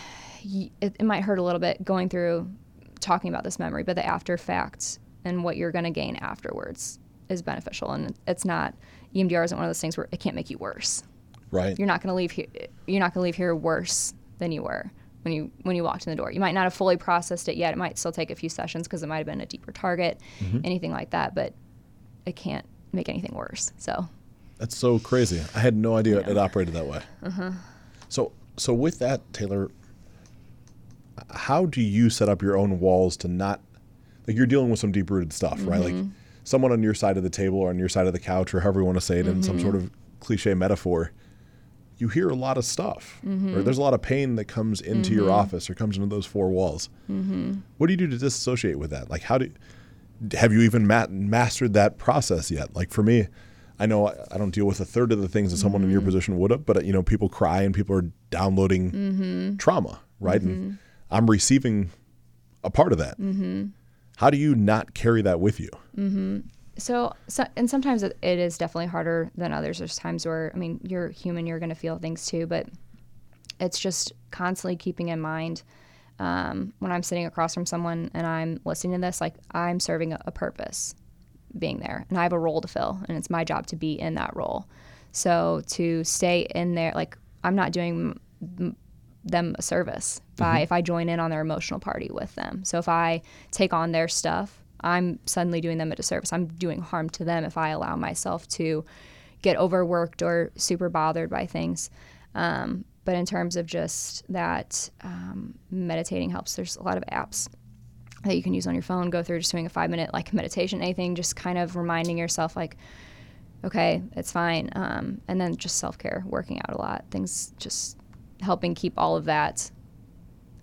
it, it might hurt a little bit going through talking about this memory, but the after fact and what you're gonna gain afterwards is beneficial. And it's not, E M D R isn't one of those things where it can't make you worse. Right. You're not gonna leave here. You're not gonna leave here worse than you were when you when you walked in the door. You might not have fully processed it yet. It might still take a few sessions because it might have been a deeper target, mm-hmm. anything like that, but it can't make anything worse. So that's so crazy. I had no idea it operated that way. Uh-huh. So so with that, Taylor, how do you set up your own walls to not, like, you're dealing with some deep-rooted stuff, mm-hmm. right? Like someone on your side of the table or on your side of the couch, or however you want to say it, mm-hmm. in some sort of cliche metaphor, you hear a lot of stuff, mm-hmm. or there's a lot of pain that comes into mm-hmm. your office or comes into those four walls. Mm-hmm. What do you do to disassociate with that? Like, how do, have you even ma- mastered that process yet? Like for me, I know I don't deal with a third of the things that someone mm-hmm. in your position would have, but you know, people cry and people are downloading mm-hmm. trauma, right? Mm-hmm. And I'm receiving a part of that. Mm-hmm. How do you not carry that with you? Mm-hmm. So, so, and sometimes it is definitely harder than others. There's times where, I mean, you're human, you're going to feel things too, but it's just constantly keeping in mind um, when I'm sitting across from someone and I'm listening to this, like I'm serving a, a purpose being there, and I have a role to fill, and it's my job to be in that role. So to stay in there, like I'm not doing m- them a service by mm-hmm. if I join in on their emotional party with them. So if I take on their stuff, I'm suddenly doing them a disservice. I'm doing harm to them if I allow myself to get overworked or super bothered by things. Um, but in terms of just that, um, meditating helps. There's a lot of apps that you can use on your phone, go through just doing a five minute like meditation, anything, just kind of reminding yourself like, okay, it's fine. Um, and then just self-care, working out a lot, things, just helping keep all of that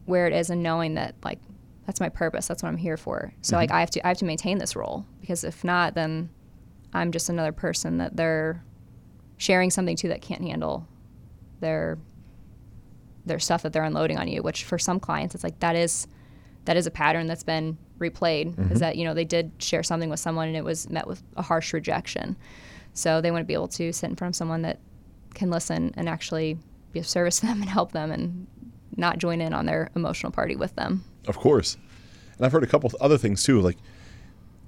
where it is and knowing that like, that's my purpose. That's what I'm here for. So mm-hmm. like I have to I have to maintain this role, because if not, then I'm just another person that they're sharing something to that can't handle their their stuff that they're unloading on you, which for some clients it's like that is that is a pattern that's been replayed, mm-hmm. is that, you know, they did share something with someone and it was met with a harsh rejection. So they want to be able to sit in front of someone that can listen and actually be of service to them and help them and not join in on their emotional party with them. Of course. And I've heard a couple of other things too. Like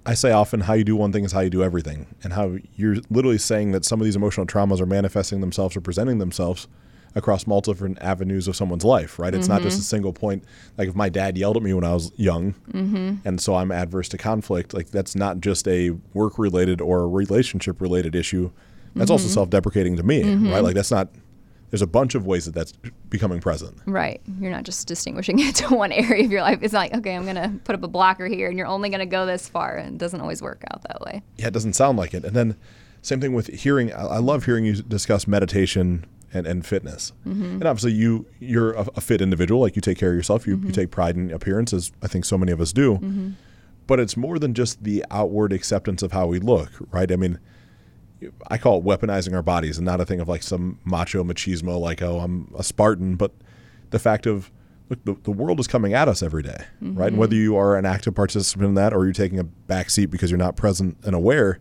I say often, how you do one thing is how you do everything, and how you're literally saying that some of these emotional traumas are manifesting themselves or presenting themselves across multiple different avenues of someone's life, right? It's mm-hmm. not just a single point. Like if my dad yelled at me when I was young, mm-hmm. and so I'm adverse to conflict, like that's not just a work-related or a relationship-related issue. That's mm-hmm. also self-deprecating to me, mm-hmm. right? Like that's not... There's a bunch of ways that that's becoming present. Right. You're not just distinguishing it to one area of your life. It's not like, okay, I'm going to put up a blocker here and you're only going to go this far. And it doesn't always work out that way. Yeah, it doesn't sound like it. And then same thing with hearing. I love hearing you discuss meditation and, and fitness. Mm-hmm. And obviously you, you're a, a fit individual. Like you take care of yourself. You, mm-hmm. you take pride in appearance, as I think so many of us do. Mm-hmm. But it's more than just the outward acceptance of how we look, right? I mean, I call it weaponizing our bodies, and not a thing of like some macho machismo, like, oh, I'm a Spartan, but the fact of, look, the, the world is coming at us every day, mm-hmm. right? And whether you are an active participant in that or you're taking a back seat because you're not present and aware,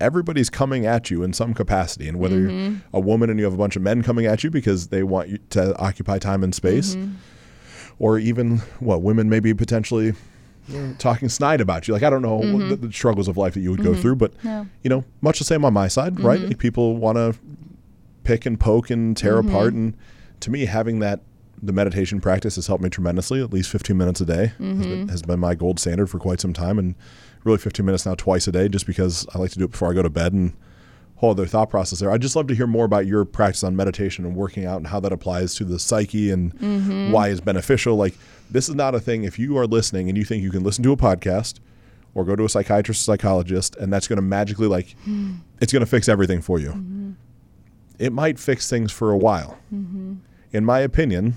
everybody's coming at you in some capacity. And whether mm-hmm. you're a woman and you have a bunch of men coming at you because they want you to occupy time and space, mm-hmm. or even what women may be potentially yeah. talking snide about you. Like, I don't know mm-hmm. the, the struggles of life that you would mm-hmm. go through, but, no. you know, much the same on my side, mm-hmm. right? Like people want to pick and poke and tear mm-hmm. apart. And to me, having that, the meditation practice has helped me tremendously. At least fifteen minutes a day mm-hmm. has, been, has been my gold standard for quite some time. And really fifteen minutes now twice a day, just because I like to do it before I go to bed and whole other thought process there. I'd just love to hear more about your practice on meditation and working out and how that applies to the psyche and mm-hmm. why it's beneficial. Like, this is not a thing. If you are listening and you think you can listen to a podcast or go to a psychiatrist, psychologist, and that's going to magically, like, it's going to fix everything for you. Mm-hmm. It might fix things for a while. Mm-hmm. In my opinion,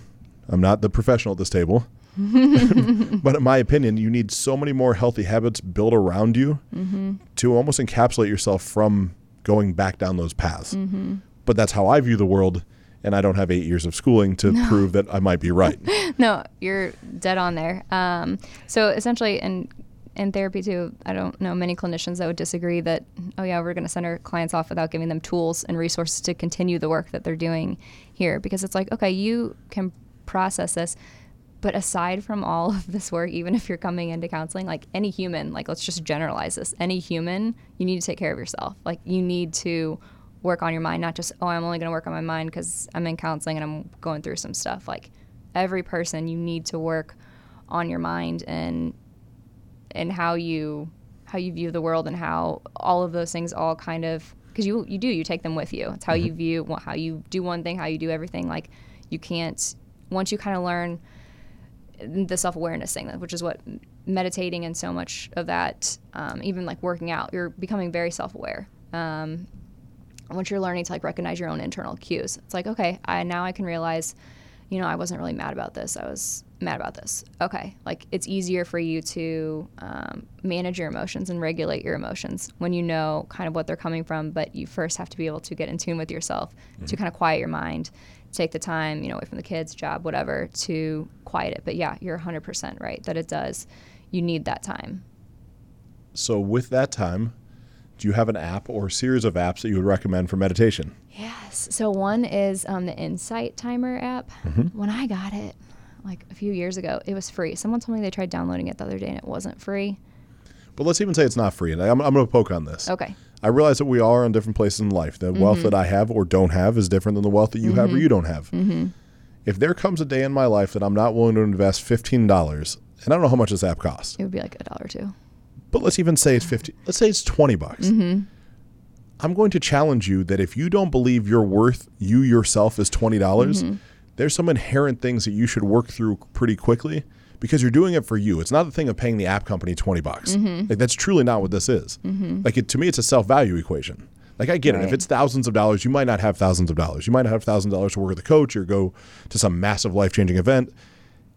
I'm not the professional at this table, but in my opinion, you need so many more healthy habits built around you mm-hmm. to almost encapsulate yourself from going back down those paths. Mm-hmm. But that's how I view the world. And I don't have eight years of schooling to no. prove that I might be right. No, you're dead on there. Um, so essentially, in in therapy too, I don't know many clinicians that would disagree that, oh yeah, we're going to send our clients off without giving them tools and resources to continue the work that they're doing here. Because it's like, okay, you can process this, but aside from all of this work, even if you're coming into counseling, like any human, like let's just generalize this, any human, you need to take care of yourself. Like you need to work on your mind, not just, oh, I'm only going to work on my mind because I'm in counseling and I'm going through some stuff. Like every person, you need to work on your mind and and how you how you view the world and how all of those things all kind of, because you you do, you take them with you. It's how mm-hmm. you view, how you do one thing, how you do everything. Like you can't, once you kind of learn the self-awareness thing, which is what meditating and so much of that, um, even like working out, you're becoming very self-aware. Um, Once you're learning to like recognize your own internal cues, it's like, okay, I now I can realize, you know, I wasn't really mad about this. I was mad about this. Okay, like it's easier for you to um, manage your emotions and regulate your emotions when you know kind of what they're coming from. But you first have to be able to get in tune with yourself mm-hmm. to kind of quiet your mind, take the time, you know, away from the kids, job, whatever, to quiet it. But yeah, you're one hundred percent right that it does. You need that time. So with that time, do you have an app or a series of apps that you would recommend for meditation? Yes. So one is um, the Insight Timer app. Mm-hmm. When I got it, like a few years ago, it was free. Someone told me they tried downloading it the other day and it wasn't free. But let's even say it's not free. And I'm, I'm going to poke on this. Okay. I realize that we are in different places in life. The mm-hmm. wealth that I have or don't have is different than the wealth that you mm-hmm. have or you don't have. Mm-hmm. If there comes a day in my life that I'm not willing to invest fifteen dollars, and I don't know how much this app costs. It would be like a dollar or two. But let's even say it's fifty. Let's say it's twenty bucks. Mm-hmm. I'm going to challenge you that if you don't believe you're worth you yourself is twenty dollars, mm-hmm. there's some inherent things that you should work through pretty quickly because you're doing it for you. It's not the thing of paying the app company twenty bucks. Mm-hmm. Like that's truly not what this is. Mm-hmm. Like it, to me, it's a self-value equation. Like I get right. it. If it's thousands of dollars, you might not have thousands of dollars. You might not have thousands of dollars to work with a coach or go to some massive life-changing event.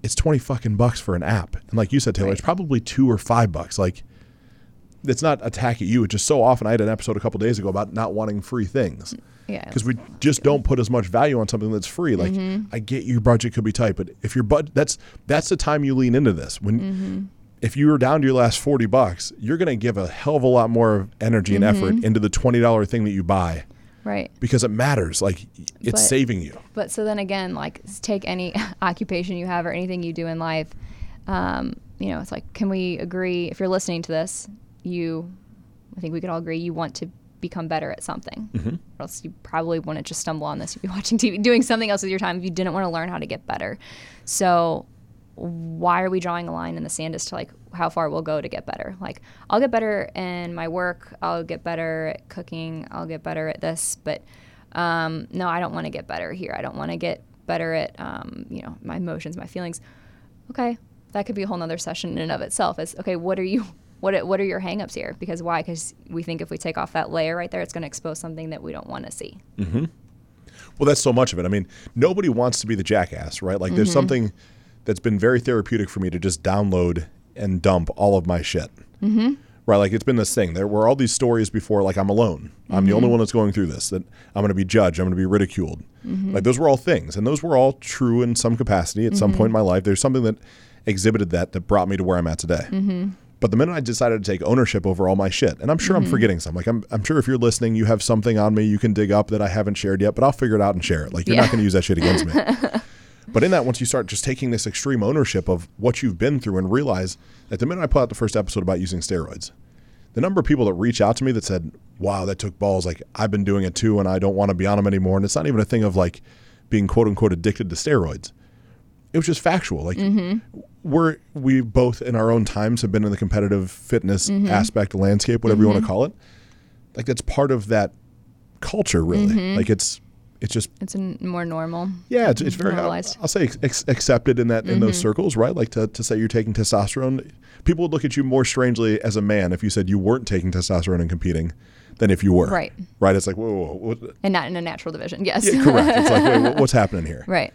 It's twenty fucking bucks for an app, and like you said, Taylor, right. it's probably two or five bucks. Like. It's not attack at you. It's just so often I had an episode a couple days ago about not wanting free things. Yeah. Because we just don't put as much value on something that's free. Like mm-hmm. I get your budget could be tight, but if your budget, that's that's the time you lean into this. When mm-hmm. if you were down to your last forty bucks, you're gonna give a hell of a lot more energy and mm-hmm. effort into the twenty dollar thing that you buy. Right. Because it matters. Like it's but, saving you. But so then again, like take any occupation you have or anything you do in life. Um, you know, it's like, can we agree if you're listening to this? You, I think we could all agree, you want to become better at something. Mm-hmm. Or else you probably wouldn't just stumble on this. You'd be watching T V, doing something else with your time if you didn't want to learn how to get better. So why are we drawing a line in the sand as to like how far we'll go to get better? Like I'll get better in my work. I'll get better at cooking. I'll get better at this. But um, no, I don't want to get better here. I don't want to get better at um, you know, my emotions, my feelings. Okay, that could be a whole nother session in and of itself. Is okay, what are you... What what are your hangups here? Because why? Because we think if we take off that layer right there, it's going to expose something that we don't want to see. Mm-hmm. Well, that's so much of it. I mean, nobody wants to be the jackass, right? Like mm-hmm. there's something that's been very therapeutic for me to just download and dump all of my shit, mm-hmm. right? Like it's been this thing. There were all these stories before, like I'm alone. I'm mm-hmm. the only one that's going through this, that I'm going to be judged. I'm going to be ridiculed. Mm-hmm. Like those were all things. And those were all true in some capacity at mm-hmm. some point in my life. There's something that exhibited that that brought me to where I'm at today. Mm-hmm. But the minute I decided to take ownership over all my shit, and I'm sure mm-hmm. I'm forgetting some. Like I'm, I'm sure if you're listening, you have something on me you can dig up that I haven't shared yet, but I'll figure it out and share it. Like you're yeah. not going to use that shit against me. But in that, once you start just taking this extreme ownership of what you've been through and realize that the minute I put out the first episode about using steroids, the number of people that reach out to me that said, wow, that took balls. Like I've been doing it too, and I don't want to be on them anymore. And it's not even a thing of like being quote unquote addicted to steroids. It was just factual. Like mm-hmm. we're, we both in our own times have been in the competitive fitness mm-hmm. aspect, landscape, whatever mm-hmm. you want to call it. Like that's part of that culture, really. Mm-hmm. Like it's it's just it's an, more normal. Yeah, it's, it's very normalized. I'll, I'll say ex- accepted in that mm-hmm. in those circles, right? Like to to say you're taking testosterone, people would look at you more strangely as a man if you said you weren't taking testosterone and competing than if you were. Right. Right. It's like whoa, whoa, whoa. What? And not in a natural division. Yes. Yeah, correct. It's like wait, what's happening here? Right.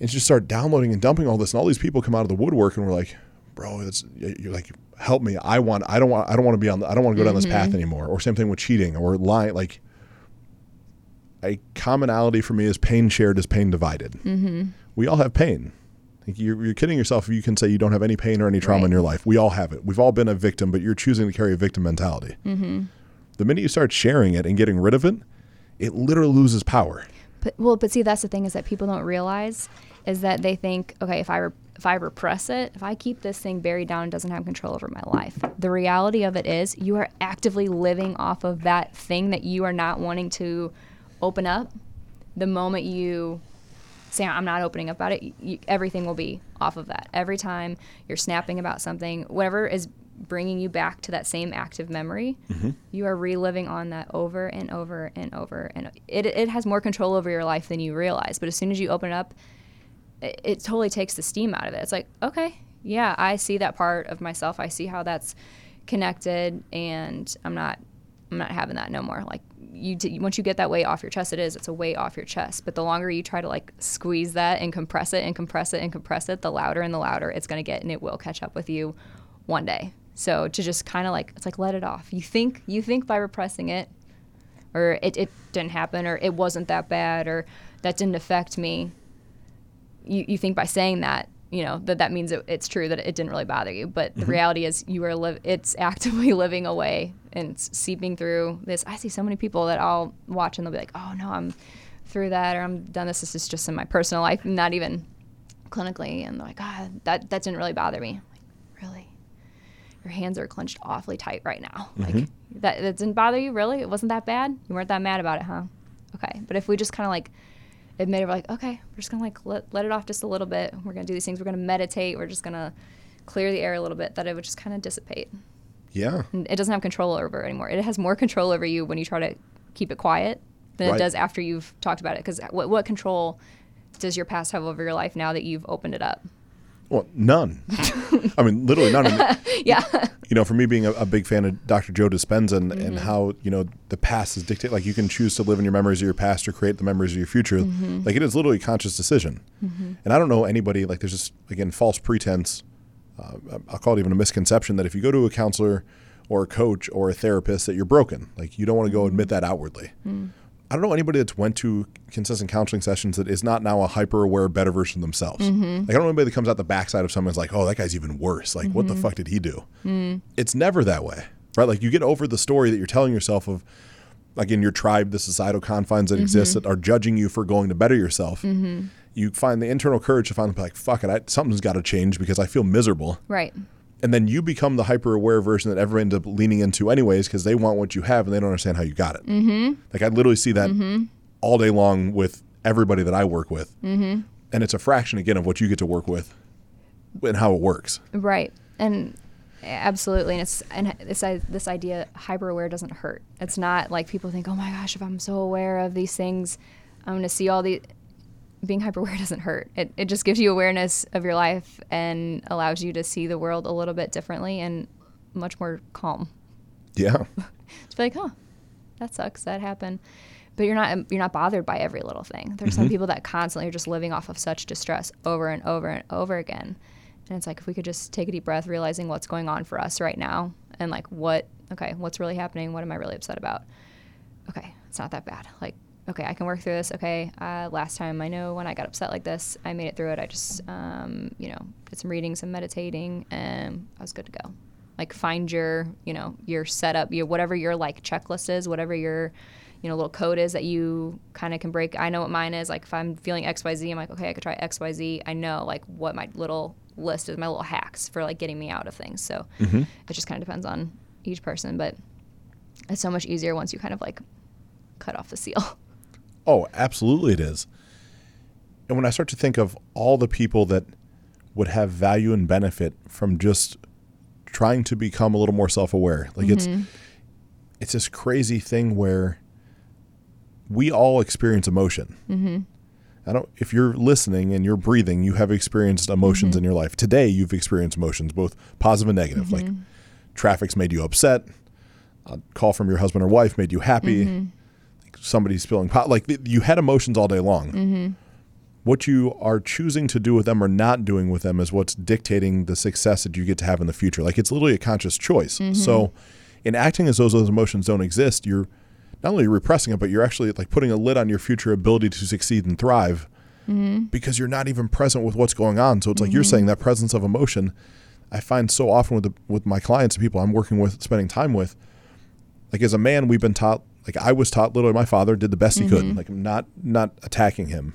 And just start downloading and dumping all this, and all these people come out of the woodwork, and we're like, bro, it's, you're like, help me. I want. I don't want. I don't want to be on. The, I don't want to go down mm-hmm. this path anymore. Or same thing with cheating or lying. Like, a commonality for me is pain shared is pain divided. Mm-hmm. We all have pain. Like you're, you're kidding yourself if you can say you don't have any pain or any trauma right. in your life. We all have it. We've all been a victim, but you're choosing to carry a victim mentality. Mm-hmm. The minute you start sharing it and getting rid of it, it literally loses power. But, well, but see, that's the thing is that people don't realize is that they think, okay, if I re- if I repress it, if I keep this thing buried down, it doesn't have control over my life. The reality of it is you are actively living off of that thing that you are not wanting to open up. The moment you say, I'm not opening up about it, you, everything will be off of that. Every time you're snapping about something, whatever is bringing you back to that same active memory, mm-hmm. you are reliving on that over and over and over. And it it has more control over your life than you realize. But as soon as you open it up, it, it totally takes the steam out of it. It's like, okay, yeah, I see that part of myself. I see how that's connected, and I'm not I'm not having that no more. Like you, once you get that weight off your chest, it is, it's a weight off your chest. But the longer you try to like squeeze that and compress it and compress it and compress it, the louder and the louder it's going to get, and it will catch up with you one day. So to just kind of like, it's like, let it off. You think you think by repressing it, or it, it didn't happen, or it wasn't that bad, or that didn't affect me. You you think by saying that, you know, that that means it, it's true, that it didn't really bother you. But the mm-hmm. reality is you are li- it's actively living away and seeping through this. I see so many people that I'll watch and they'll be like, oh, no, I'm through that, or I'm done this. This is just in my personal life, not even clinically. And they're like, God, oh, that, that didn't really bother me. Like, really? Your hands are clenched awfully tight right now. Like mm-hmm. that, that didn't bother you, really? It wasn't that bad? You weren't that mad about it, huh? Okay. But if we just kind of like admit it, we're like, okay, we're just going to like let, let it off just a little bit. We're going to do these things. We're going to meditate. We're just going to clear the air a little bit, that it would just kind of dissipate. Yeah. And it doesn't have control over it anymore. It has more control over you when you try to keep it quiet than right. it does after you've talked about it. Because what, what control does your past have over your life now that you've opened it up? Well, none. I mean, literally none. Yeah. You know, for me being a, a big fan of Doctor Joe Dispenza and, mm-hmm. and how, you know, the past is dictated. Like you can choose to live in your memories of your past or create the memories of your future. Mm-hmm. Like it is literally a conscious decision. Mm-hmm. And I don't know anybody, like there's just, again, false pretense. Uh, I'll call it even a misconception that if you go to a counselor or a coach or a therapist that you're broken. Like you don't want to go admit that outwardly. Mm-hmm. I don't know anybody that's went to consistent counseling sessions that is not now a hyper-aware, better version of themselmes. Mm-hmm. Like I don't know anybody that comes out the backside of someone's like, oh, that guy's even worse. Like, mm-hmm. what the fuck did he do? Mm-hmm. It's never that way, right? Like you get over the story that you're telling yourself of, like in your tribe, the societal confines that mm-hmm. exist that are judging you for going to better yourself. Mm-hmm. You find the internal courage to finally be like, fuck it, I, something's got to change because I feel miserable. Right. And then you become the hyper-aware version that everyone ends up leaning into anyways because they want what you have and they don't understand how you got it. Mm-hmm. Like I literally see that mm-hmm. all day long with everybody that I work with. Mm-hmm. And it's a fraction, again, of what you get to work with and how it works. Right. And absolutely. And it's and this, this idea, hyper-aware doesn't hurt. It's not like people think, oh, my gosh, if I'm so aware of these things, I'm going to see all these. Being hyper-aware doesn't hurt. It it just gives you awareness of your life and allows you to see the world a little bit differently and much more calm. Yeah. It's like, huh, that sucks. That happened. But you're not you're not bothered by every little thing. There's mm-hmm. some people that constantly are just living off of such distress over and over and over again. And it's like if we could just take a deep breath, realizing what's going on for us right now and like what, okay, what's really happening? What am I really upset about? Okay, it's not that bad. Like, okay, I can work through this. Okay, uh, last time I know when I got upset like this, I made it through it. I just, um, you know, did some reading, some meditating, and I was good to go. Like find your, you know, your setup, your whatever your like checklist is, whatever your, you know, little code is that you kind of can break. I know what mine is. Like if I'm feeling X, Y, Z, I'm like, okay, I could try X, Y, Z. I know like what my little list is, my little hacks for like getting me out of things. So mm-hmm. it just kind of depends on each person, but it's so much easier once you kind of like cut off the seal. Oh, absolutely it is. And when I start to think of all the people that would have value and benefit from just trying to become a little more self-aware, like mm-hmm. it's it's this crazy thing where we all experience emotion. Mm-hmm. I don't, if you're listening and you're breathing, you have experienced emotions mm-hmm. in your life. Today, you've experienced emotions, both positive and negative. Mm-hmm. Like traffic's made you upset. A call from your husband or wife made you happy. Mm-hmm. Like somebody's spilling pot. Like you had emotions all day long. Mm-hmm. What you are choosing to do with them or not doing with them is what's dictating the success that you get to have in the future. Like it's literally a conscious choice. Mm-hmm. So in acting as though those emotions don't exist, you're not only repressing it, but you're actually like putting a lid on your future ability to succeed and thrive mm-hmm. because you're not even present with what's going on. So it's mm-hmm. like you're saying, that presence of emotion, I find so often with the, with my clients and people I'm working with, spending time with, like as a man, we've been taught, like I was taught, literally my father did the best he mm-hmm. could. Like I'm not, not attacking him.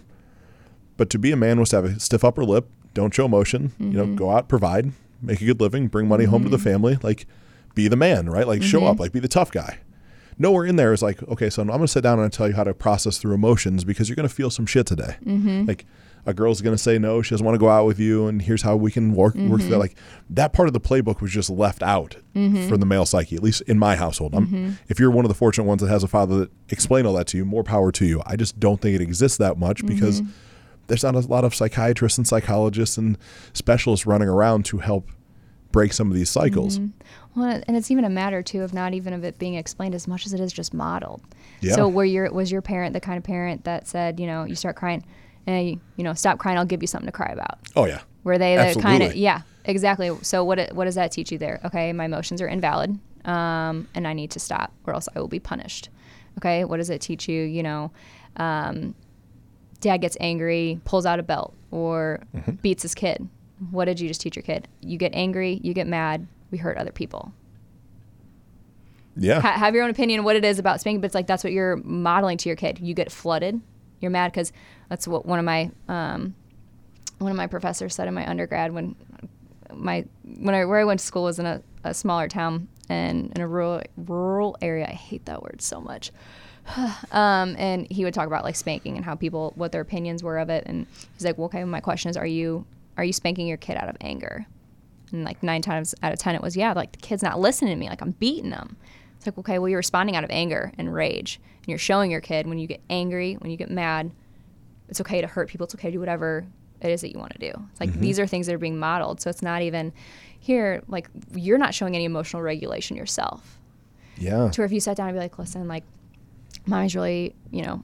But to be a man was to have a stiff upper lip, don't show emotion, mm-hmm. you know, go out, provide, make a good living, bring money mm-hmm. home to the family, like be the man, right? Like mm-hmm. show up, like be the tough guy. Nowhere in there is like, okay, so I'm going to sit down and I'll tell you how to process through emotions because you're going to feel some shit today. Mm-hmm. Like a girl's going to say no, she doesn't want to go out with you, and here's how we can work, mm-hmm. work through that. Like that part of the playbook was just left out mm-hmm. from the male psyche, at least in my household. Mm-hmm. If you're one of the fortunate ones that has a father that explained all that to you, more power to you. I just don't think it exists that much mm-hmm. because there's not a lot of psychiatrists and psychologists and specialists running around to help break some of these cycles. Mm-hmm. Well, and it's even a matter too of not even of it being explained as much as it is just modeled. Yeah. So were your was your parent the kind of parent that said, you know, you start crying, and you, you know, stop crying, I'll give you something to cry about? Oh yeah. Were they the kind of yeah, exactly. So what what does that teach you there? Okay, my emotions are invalid, um, and I need to stop, or else I will be punished. Okay, what does it teach you? You know, um, dad gets angry, pulls out a belt, or mm-hmm. beats his kid. What did you just teach your kid? You get angry, you get mad, we hurt other people. Yeah. Ha- have your own opinion on what it is about spanking, but it's like that's what you're modeling to your kid. You get flooded, you're mad, because that's what one of my um, one of my professors said in my undergrad when my when I where I went to school was in a, a smaller town and in a rural rural area. I hate that word so much. Um, and he would talk about like spanking and how people what their opinions were of it, and he's like, well, okay, my question is, are you Are you spanking your kid out of anger? And like nine times out of ten, it was, yeah, like the kid's not listening to me. Like I'm beating them. It's like, okay, well, you're responding out of anger and rage. And you're showing your kid when you get angry, when you get mad, it's okay to hurt people. It's okay to do whatever it is that you want to do. It's like mm-hmm. these are things that are being modeled. So it's not even here, like you're not showing any emotional regulation yourself. Yeah. To where if you sat down and be like, listen, like mommy's really, you know,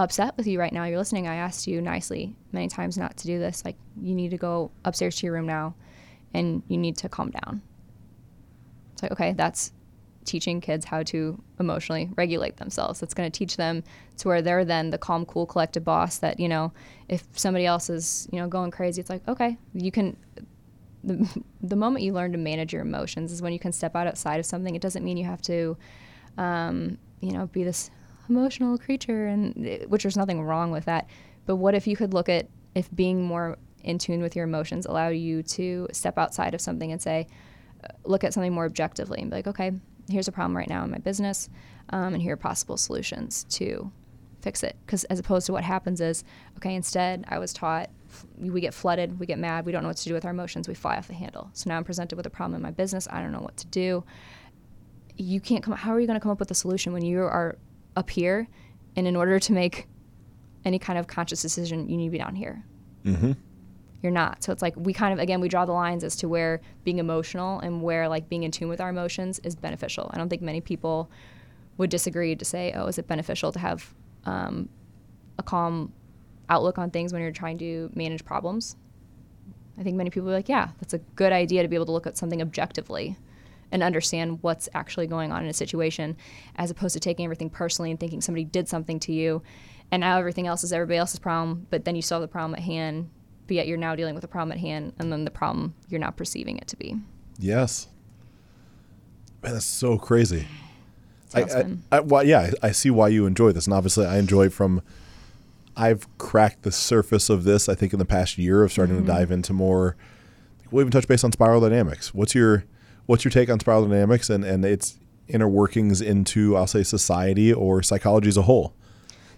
upset with you right now, you're listening, I asked you nicely many times not to do this, like you need to go upstairs to your room now and you need to calm down. It's like, okay, that's teaching kids how to emotionally regulate themselves. It's going to teach them to where they're then the calm, cool, collected boss that, you know, if somebody else is, you know, going crazy, it's like, okay, you can the, the moment you learn to manage your emotions is when you can step out outside of something. It doesn't mean you have to um you know be this emotional creature, and which there's nothing wrong with that, but what if you could look at if being more in tune with your emotions allow you to step outside of something and say, look at something more objectively and be like, okay, here's a problem right now in my business, um, and here are possible solutions to fix it. Because as opposed to what happens is, okay, instead I was taught we get flooded, we get mad, we don't know what to do with our emotions, we fly off the handle. So now I'm presented with a problem in my business, I don't know what to do. You can't come how are you going to come up with a solution when you are up here, and in order to make any kind of conscious decision, you need to be down here. Mm-hmm. You're not. So it's like we kind of, again, we draw the lines as to where being emotional and where like being in tune with our emotions is beneficial. I don't think many people would disagree to say, oh, is it beneficial to have um, a calm outlook on things when you're trying to manage problems? I think many people are like, yeah, that's a good idea to be able to look at something objectively and understand what's actually going on in a situation, as opposed to taking everything personally and thinking somebody did something to you and now everything else is everybody else's problem, but then you solve the problem at hand, but yet you're now dealing with the problem at hand and then the problem you're not perceiving it to be. Yes. Man, that's so crazy. I, I, I, well, yeah, I see why you enjoy this. And obviously I enjoy from, I've cracked the surface of this, I think, in the past year of starting mm-hmm. to dive into more, we'll even touch base on spiral dynamics. What's your... What's your take on spiral dynamics and, and its inner workings into, I'll say, society or psychology as a whole?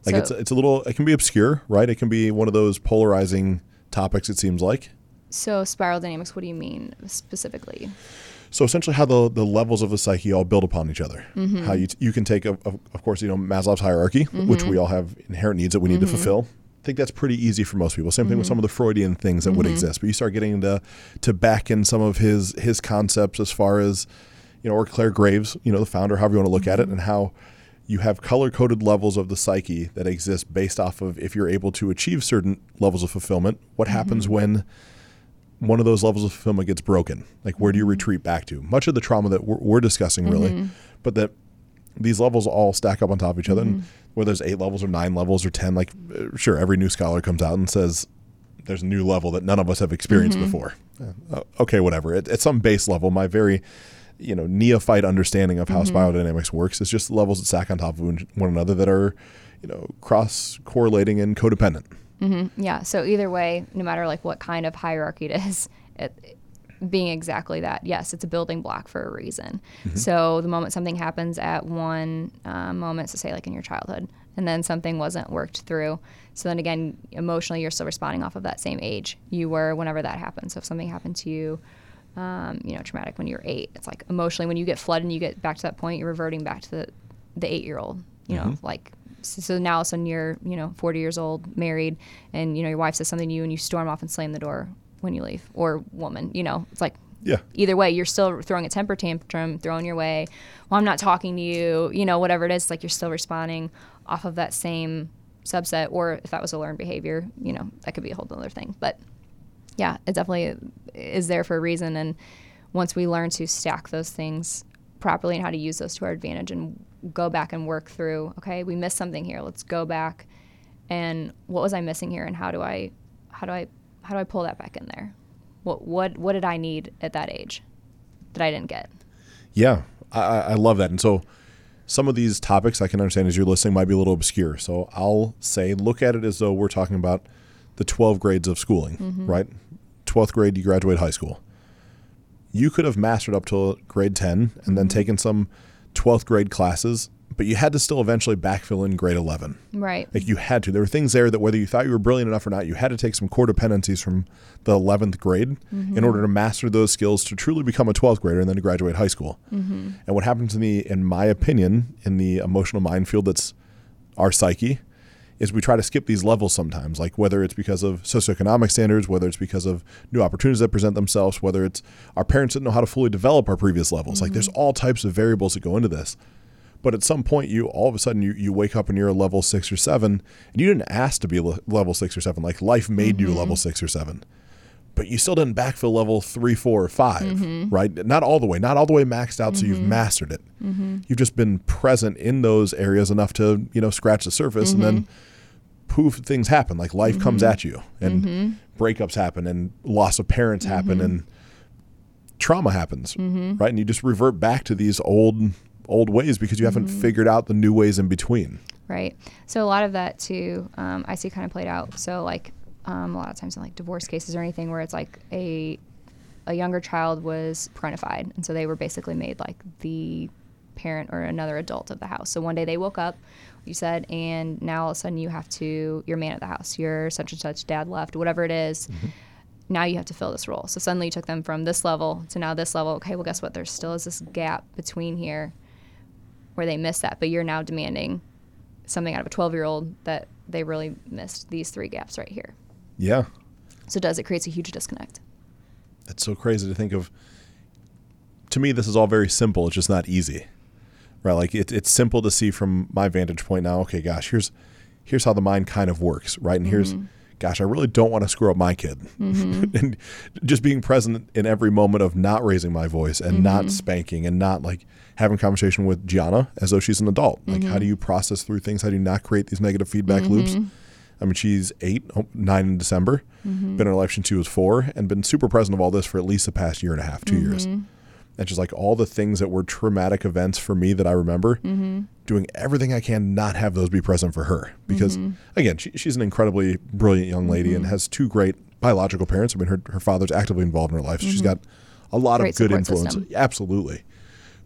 Like so, it's it's a little, it can be obscure, right? It can be one of those polarizing topics, it seems like. So spiral dynamics, what do you mean specifically? So essentially how the, the levels of the psyche all build upon each other. Mm-hmm. How you t- you can take, a, a, of course, you know, Maslow's hierarchy, mm-hmm. which we all have inherent needs that we need mm-hmm. to fulfill. I think that's pretty easy for most people. Same mm-hmm. thing with some of the Freudian things that mm-hmm. would exist. But you start getting to, to back in some of his his concepts as far as, you know, or Claire Graves, you know, the founder, however you want to look mm-hmm. at it, and how you have color-coded levels of the psyche that exist based off of if you're able to achieve certain levels of fulfillment, what mm-hmm. happens when one of those levels of fulfillment gets broken? Like, where do you retreat back to? Much of the trauma that we're, we're discussing, really, mm-hmm. but that these levels all stack up on top of each other. Mm-hmm. And whether there's eight levels or nine levels or ten, like, sure, every new scholar comes out and says there's a new level that none of us have experienced mm-hmm. before. Uh, okay, whatever. At, at some base level, my very, you know, neophyte understanding of how mm-hmm. biodynamics works is just levels that stack on top of one another that are, you know, cross-correlating and codependent. Mm-hmm. Yeah. So either way, no matter like what kind of hierarchy it is, it, it, being exactly that, yes, it's a building block for a reason. Mm-hmm. So the moment something happens at one uh, moment, so say like in your childhood, and then something wasn't worked through. So then again, emotionally, you're still responding off of that same age you were whenever that happened. So if something happened to you, um, you know, traumatic when you were eight, it's like emotionally when you get flooded and you get back to that point, you're reverting back to the, the eight-year-old, you mm-hmm. know, like. So, so now all of a sudden you're, you know, forty years old, married, and, you know, your wife says something to you and you storm off and slam the door when you leave, or woman, you know, it's like, yeah. either way, you're still throwing a temper tantrum, throwing your way, well, I'm not talking to you, you know, whatever it is, like you're still responding off of that same subset, or if that was a learned behavior, you know, that could be a whole other thing. But yeah, it definitely is there for a reason. And once we learn to stack those things properly and how to use those to our advantage and go back and work through, okay, we missed something here, let's go back and what was I missing here, and how do I how do I how do I pull that back in there? What what what did I need at that age that I didn't get? Yeah, I, I love that. And so some of these topics I can understand as you're listening might be a little obscure. So I'll say look at it as though we're talking about the twelve grades of schooling, mm-hmm. right? twelfth grade, you graduate high school. You could have mastered up to grade ten and mm-hmm. then taken some twelfth grade classes, but you had to still eventually backfill in grade eleven. Right. Like you had to. There were things there that whether you thought you were brilliant enough or not, you had to take some core dependencies from the eleventh grade mm-hmm. in order to master those skills to truly become a twelfth grader and then to graduate high school. Mm-hmm. And what happens in the, in my opinion, in the emotional minefield that's our psyche is we try to skip these levels sometimes, like whether it's because of socioeconomic standards, whether it's because of new opportunities that present themselves, whether it's our parents didn't know how to fully develop our previous levels. Mm-hmm. Like there's all types of variables that go into this. But at some point, you all of a sudden you, you wake up and you're a level six or seven, and you didn't ask to be le- level six or seven. Like life made mm-hmm. you level six or seven, but you still didn't backfill level three, four, or five, mm-hmm. right? Not all the way, not all the way maxed out. Mm-hmm. So you've mastered it. Mm-hmm. You've just been present in those areas enough to, you know, scratch the surface, mm-hmm. and then poof, things happen. Like life mm-hmm. comes at you, and mm-hmm. breakups happen, and loss of parents mm-hmm. happen, and trauma happens, mm-hmm. right? And you just revert back to these old. old ways because you haven't mm-hmm. figured out the new ways in between. Right. So a lot of that too, um, I see kind of played out. So like um, a lot of times in like divorce cases or anything where it's like a a younger child was parentified. And so they were basically made like the parent or another adult of the house. So one day they woke up, you said, and now all of a sudden you have to, you're man of the house, you're such and such, dad left, whatever it is. Mm-hmm. Now you have to fill this role. So suddenly you took them from this level to now this level. Okay, well guess what? There still is this gap between here where they missed that, but you're now demanding something out of a twelve-year-old that they really missed these three gaps right here. Yeah. So it does, it creates a huge disconnect. That's so crazy to think of. To me, this is all very simple. It's just not easy, right? Like it, it's simple to see from my vantage point now, okay, gosh, here's here's how the mind kind of works, right? And mm-hmm. here's, gosh, I really don't want to screw up my kid. Mm-hmm. And just being present in every moment of not raising my voice and mm-hmm. not spanking and not like having a conversation with Gianna as though she's an adult. Like mm-hmm. how do you process through things? How do you not create these negative feedback mm-hmm. loops? I mean, she's eight, nine in December, mm-hmm. been in her life since she was four, and been super present of all this for at least the past year and a half, two mm-hmm. years. And just like all the things that were traumatic events for me that I remember, mm-hmm. doing everything I can not have those be present for her. Because mm-hmm. again, she, she's an incredibly brilliant young lady mm-hmm. and has two great biological parents. I mean, her, her father's actively involved in her life. So mm-hmm. she's got a lot great of good influence. System. Absolutely.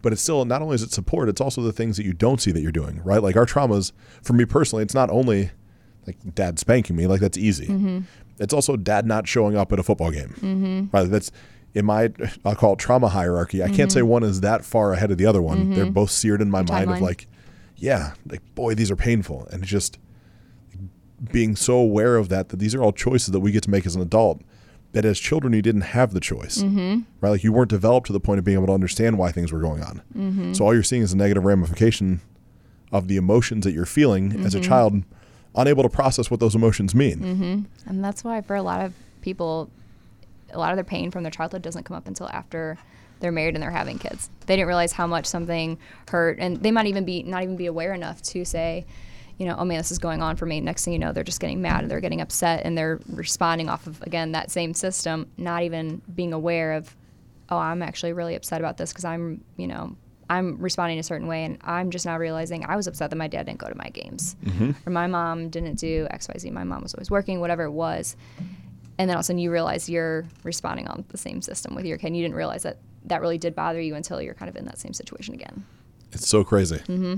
But it's still, not only is it support, it's also the things that you don't see that you're doing, right? Like our traumas, for me personally, it's not only like dad spanking me, like that's easy. Mm-hmm. It's also dad not showing up at a football game. Mm-hmm. Right? That's in my, I'll call it trauma hierarchy, I mm-hmm. can't say one is that far ahead of the other one. Mm-hmm. They're both seared in my the mind timeline. Of like, yeah, like, boy, these are painful. And it's just being so aware of that, that these are all choices that we get to make as an adult, that as children, you didn't have the choice, mm-hmm. right? Like, you weren't developed to the point of being able to understand why things were going on. Mm-hmm. So all you're seeing is a negative ramification of the emotions that you're feeling mm-hmm. as a child, unable to process what those emotions mean. Mm-hmm. And that's why for a lot of people, a lot of their pain from their childhood doesn't come up until after they're married and they're having kids. They didn't realize how much something hurt, and they might even be not even be aware enough to say, you know, oh man, this is going on for me. Next thing you know, they're just getting mad and they're getting upset and they're responding off of, again, that same system, not even being aware of, oh, I'm actually really upset about this because I'm, you know, I'm responding a certain way, and I'm just now realizing I was upset that my dad didn't go to my games, mm-hmm. or my mom didn't do X, Y, Z. My mom was always working, whatever it was. And then all of a sudden you realize you're responding on the same system with your kid. And you didn't realize that that really did bother you until you're kind of in that same situation again. It's so crazy. Mm-hmm.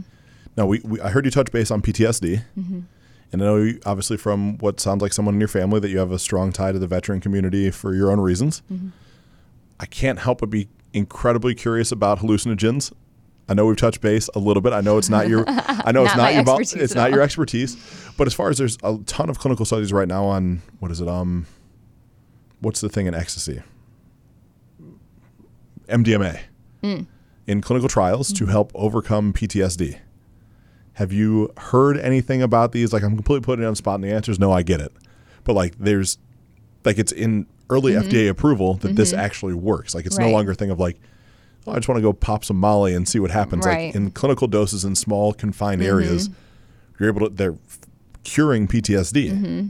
Now, we, we I heard you touch base on P T S D. Mm-hmm. And I know, you, obviously, from what sounds like someone in your family, that you have a strong tie to the veteran community for your own reasons. Mm-hmm. I can't help but be incredibly curious about hallucinogens. I know we've touched base a little bit. I know it's not your I know it's not, not your expertise it's not all. your expertise. But as far as, there's a ton of clinical studies right now on, what is it? Um what's the thing in ecstasy? M D M A. Mm. In clinical trials mm. to help overcome P T S D. Have you heard anything about these? Like, I'm completely putting it on the spot, and the answer is no, I get it. But like, there's like, it's in early mm-hmm. F D A approval that mm-hmm. this actually works. Like, it's right. no longer a thing of like, oh, I just want to go pop some Molly and see what happens. Right. Like, in clinical doses in small confined mm-hmm. areas, you're able to, they're curing P T S D. Mm-hmm.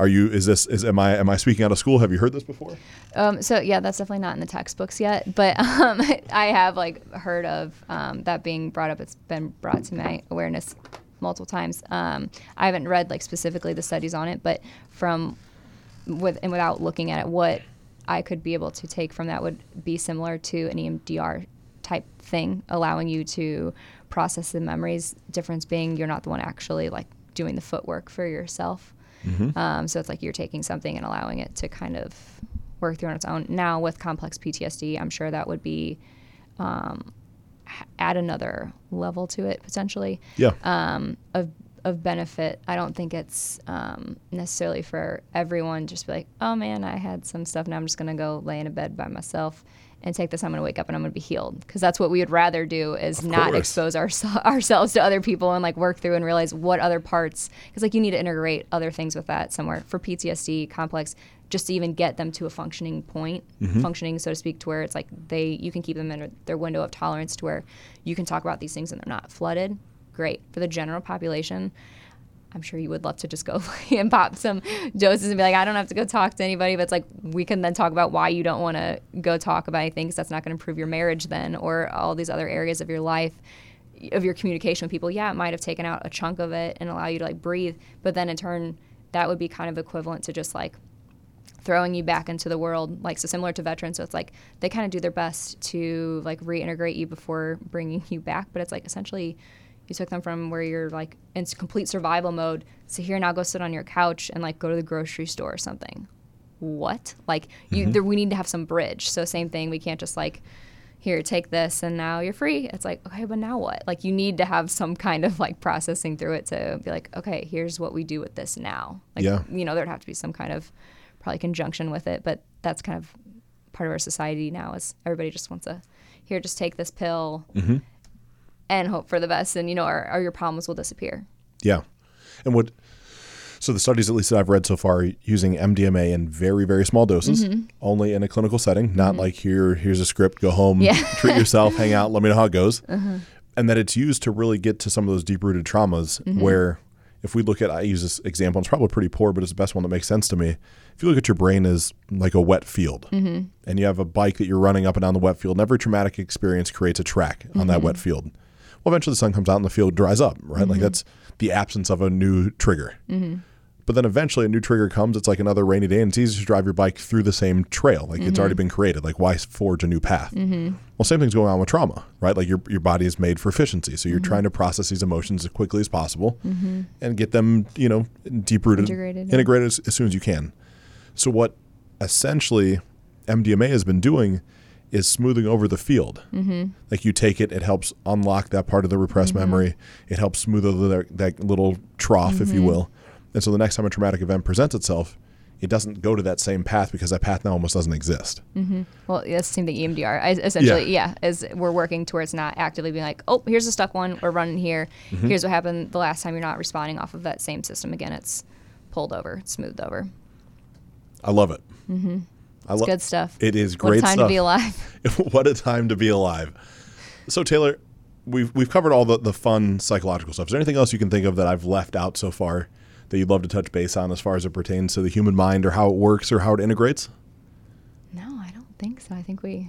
Are you, is this, is, am I, am I speaking out of school? Have you heard this before? Um, so yeah, that's definitely not in the textbooks yet, but um, I have like heard of um, that being brought up. It's been brought to my awareness multiple times. Um, I haven't read like specifically the studies on it, but from with and without looking at it, what I could be able to take from that would be similar to an E M D R type thing, allowing you to process the memories. Difference being, you're not the one actually like doing the footwork for yourself. Mm-hmm. Um, so it's like you're taking something and allowing it to kind of work through on its own. Now with complex P T S D, I'm sure that would be um, add another level to it potentially. Yeah. Um, of of benefit. I don't think it's um, necessarily for everyone. Just be like, oh man, I had some stuff. Now I'm just gonna go lay in a bed by myself and take this. I'm gonna wake up and I'm gonna be healed, because that's what we would rather do is not expose our, ourselves to other people and like work through and realize what other parts, because like you need to integrate other things with that somewhere for P T S D complex, just to even get them to a functioning point, mm-hmm. functioning so to speak, to where it's like they you can keep them in their window of tolerance to where you can talk about these things and they're not flooded. Great for the general population. I'm sure you would love to just go and pop some doses and be like, I don't have to go talk to anybody. But it's like, we can then talk about why you don't want to go talk about anything, because that's not going to improve your marriage then, or all these other areas of your life, of your communication with people. Yeah, it might have taken out a chunk of it and allow you to like breathe. But then in turn, that would be kind of equivalent to just like throwing you back into the world, like so similar to veterans. So it's like they kind of do their best to like reintegrate you before bringing you back. But it's like essentially you took them from where you're like in complete survival mode to here, now go sit on your couch and like go to the grocery store or something. What? Like you, mm-hmm. there, we need to have some bridge. So same thing. We can't just like, here, take this and now you're free. It's like, okay, but now what? Like you need to have some kind of like processing through it to be like, okay, here's what we do with this now. Like, yeah. you know, there'd have to be some kind of probably conjunction with it, but that's kind of part of our society now is everybody just wants to, here, just take this pill. Mm-hmm. And hope for the best, and you know, or, or your problems will disappear. Yeah, and what? So the studies, at least that I've read so far, are using M D M A in very, very small doses, mm-hmm. only in a clinical setting. Not mm-hmm. like here, here's a script, go home, yeah. treat yourself, hang out, let me know how it goes. Uh-huh. And that it's used to really get to some of those deep-rooted traumas. Mm-hmm. Where, if we look at, I use this example. It's probably pretty poor, but it's the best one that makes sense to me. If you look at your brain as like a wet field, mm-hmm. and you have a bike that you're running up and down the wet field, and every traumatic experience creates a track on mm-hmm. that wet field. Well, eventually the sun comes out and the field dries up, right? Mm-hmm. Like that's the absence of a new trigger. Mm-hmm. But then eventually a new trigger comes. It's like another rainy day, and it's easy to drive your bike through the same trail. Like mm-hmm. it's already been created. Like why forge a new path? Mm-hmm. Well, same thing's going on with trauma, right? Like your your body is made for efficiency. So you're mm-hmm. trying to process these emotions as quickly as possible mm-hmm. and get them, you know, deep-rooted, integrated, integrated as, as soon as you can. So what essentially M D M A has been doing is smoothing over the field. Mm-hmm. Like you take it, it helps unlock that part of the repressed mm-hmm. memory. It helps smooth over that, that little trough, mm-hmm. if you will. And so the next time a traumatic event presents itself, it doesn't go to that same path because that path now almost doesn't exist. Mm-hmm. Well, yeah, it's the same thing E M D R. I, essentially, yeah. yeah, is we're working towards not actively being like, oh, here's a stuck one. We're running here. Mm-hmm. Here's what happened the last time. You're not responding off of that same system. Again, it's pulled over, it's smoothed over. I love it. Mm-hmm. I lo- good stuff. It is great stuff. What a time stuff. to be alive. What a time to be alive. So, Taylor, we've, we've covered all the, the fun psychological stuff. Is there anything else you can think of that I've left out so far that you'd love to touch base on as far as it pertains to the human mind or how it works or how it integrates? No, I don't think so. I think we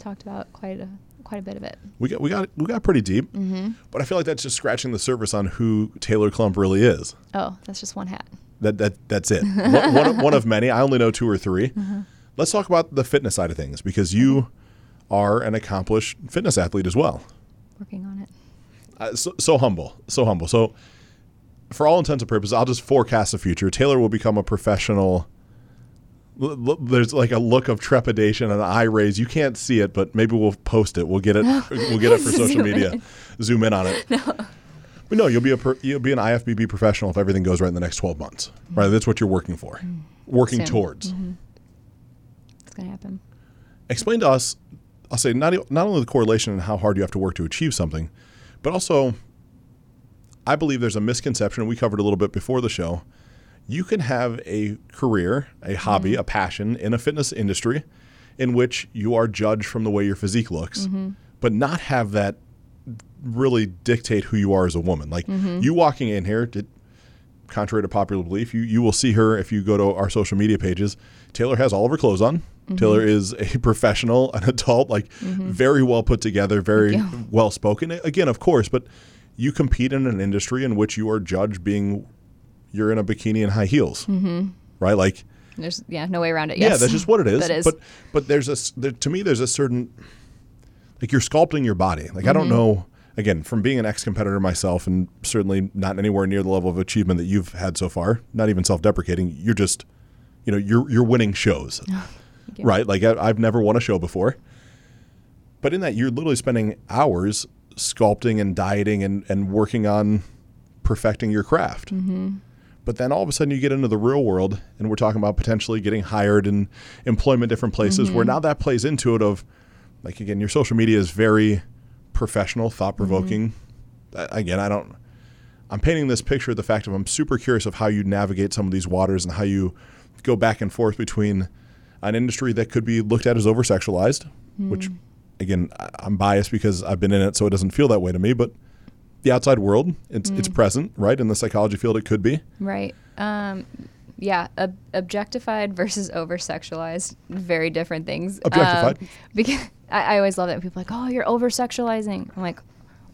talked about quite a quite a bit of it. We got we got we got pretty deep, mm-hmm. but I feel like that's just scratching the surface on who Taylor Klump really is. Oh, that's just one hat. That that that's it. one, one, of, one of many. I only know two or three. Mm-hmm. Let's talk about the fitness side of things because you are an accomplished fitness athlete as well. Working on it. Uh, so, so humble, so humble. So. For all intents and purposes, I'll just forecast the future. Taylor will become a professional. L- l- there's like a look of trepidation and an eye raise. You can't see it, but maybe we'll post it. We'll get it. No. We'll get it for social media. In. Zoom in on it. No. But no, you'll be a pro- you'll be an I F B B professional if everything goes right in the next twelve months. Mm-hmm. Right? That's what you're working for, mm-hmm. working Soon. towards. Mm-hmm. It's gonna happen. Explain to us. I'll say not not only the correlation and how hard you have to work to achieve something, but also. I believe there's a misconception we covered a little bit before the show. You can have a career, a hobby, mm-hmm. a passion in a fitness industry in which you are judged from the way your physique looks, mm-hmm. but not have that really dictate who you are as a woman. Like mm-hmm. you walking in here, did, contrary to popular belief, you, you will see her if you go to our social media pages. Taylor has all of her clothes on. Mm-hmm. Taylor is a professional, an adult, like mm-hmm. very well put together, very yeah. well spoken. Again, of course, but you compete in an industry in which you are judged being, you're in a bikini and high heels, mm-hmm. right? Like, there's yeah, no way around it. Yes. Yeah, that's just what it is. That is. But but there's a there, to me there's a certain like you're sculpting your body. Like mm-hmm. I don't know. Again, from being an ex-competitor myself, and certainly not anywhere near the level of achievement that you've had so far. Not even self-deprecating. You're just, you know, you're you're winning shows, oh, thank you. Right? Like I, I've never won a show before. But in that, you're literally spending hours sculpting and dieting and, and working on perfecting your craft. Mm-hmm. But then all of a sudden you get into the real world and we're talking about potentially getting hired and employment different places mm-hmm. where now that plays into it of like, again, your social media is very professional, thought provoking. Mm-hmm. Again, I don't, I'm painting this picture of the fact of I'm super curious of how you navigate some of these waters and how you go back and forth between an industry that could be looked at as over sexualized, mm-hmm. which again, I'm biased because I've been in it, so it doesn't feel that way to me. But the outside world, it's mm. it's present, right? In the psychology field, it could be. Right. Um, yeah. Ob- objectified versus over-sexualized, very different things. Objectified. Um, because I, I always love it when people are like, oh, you're over-sexualizing. I'm like,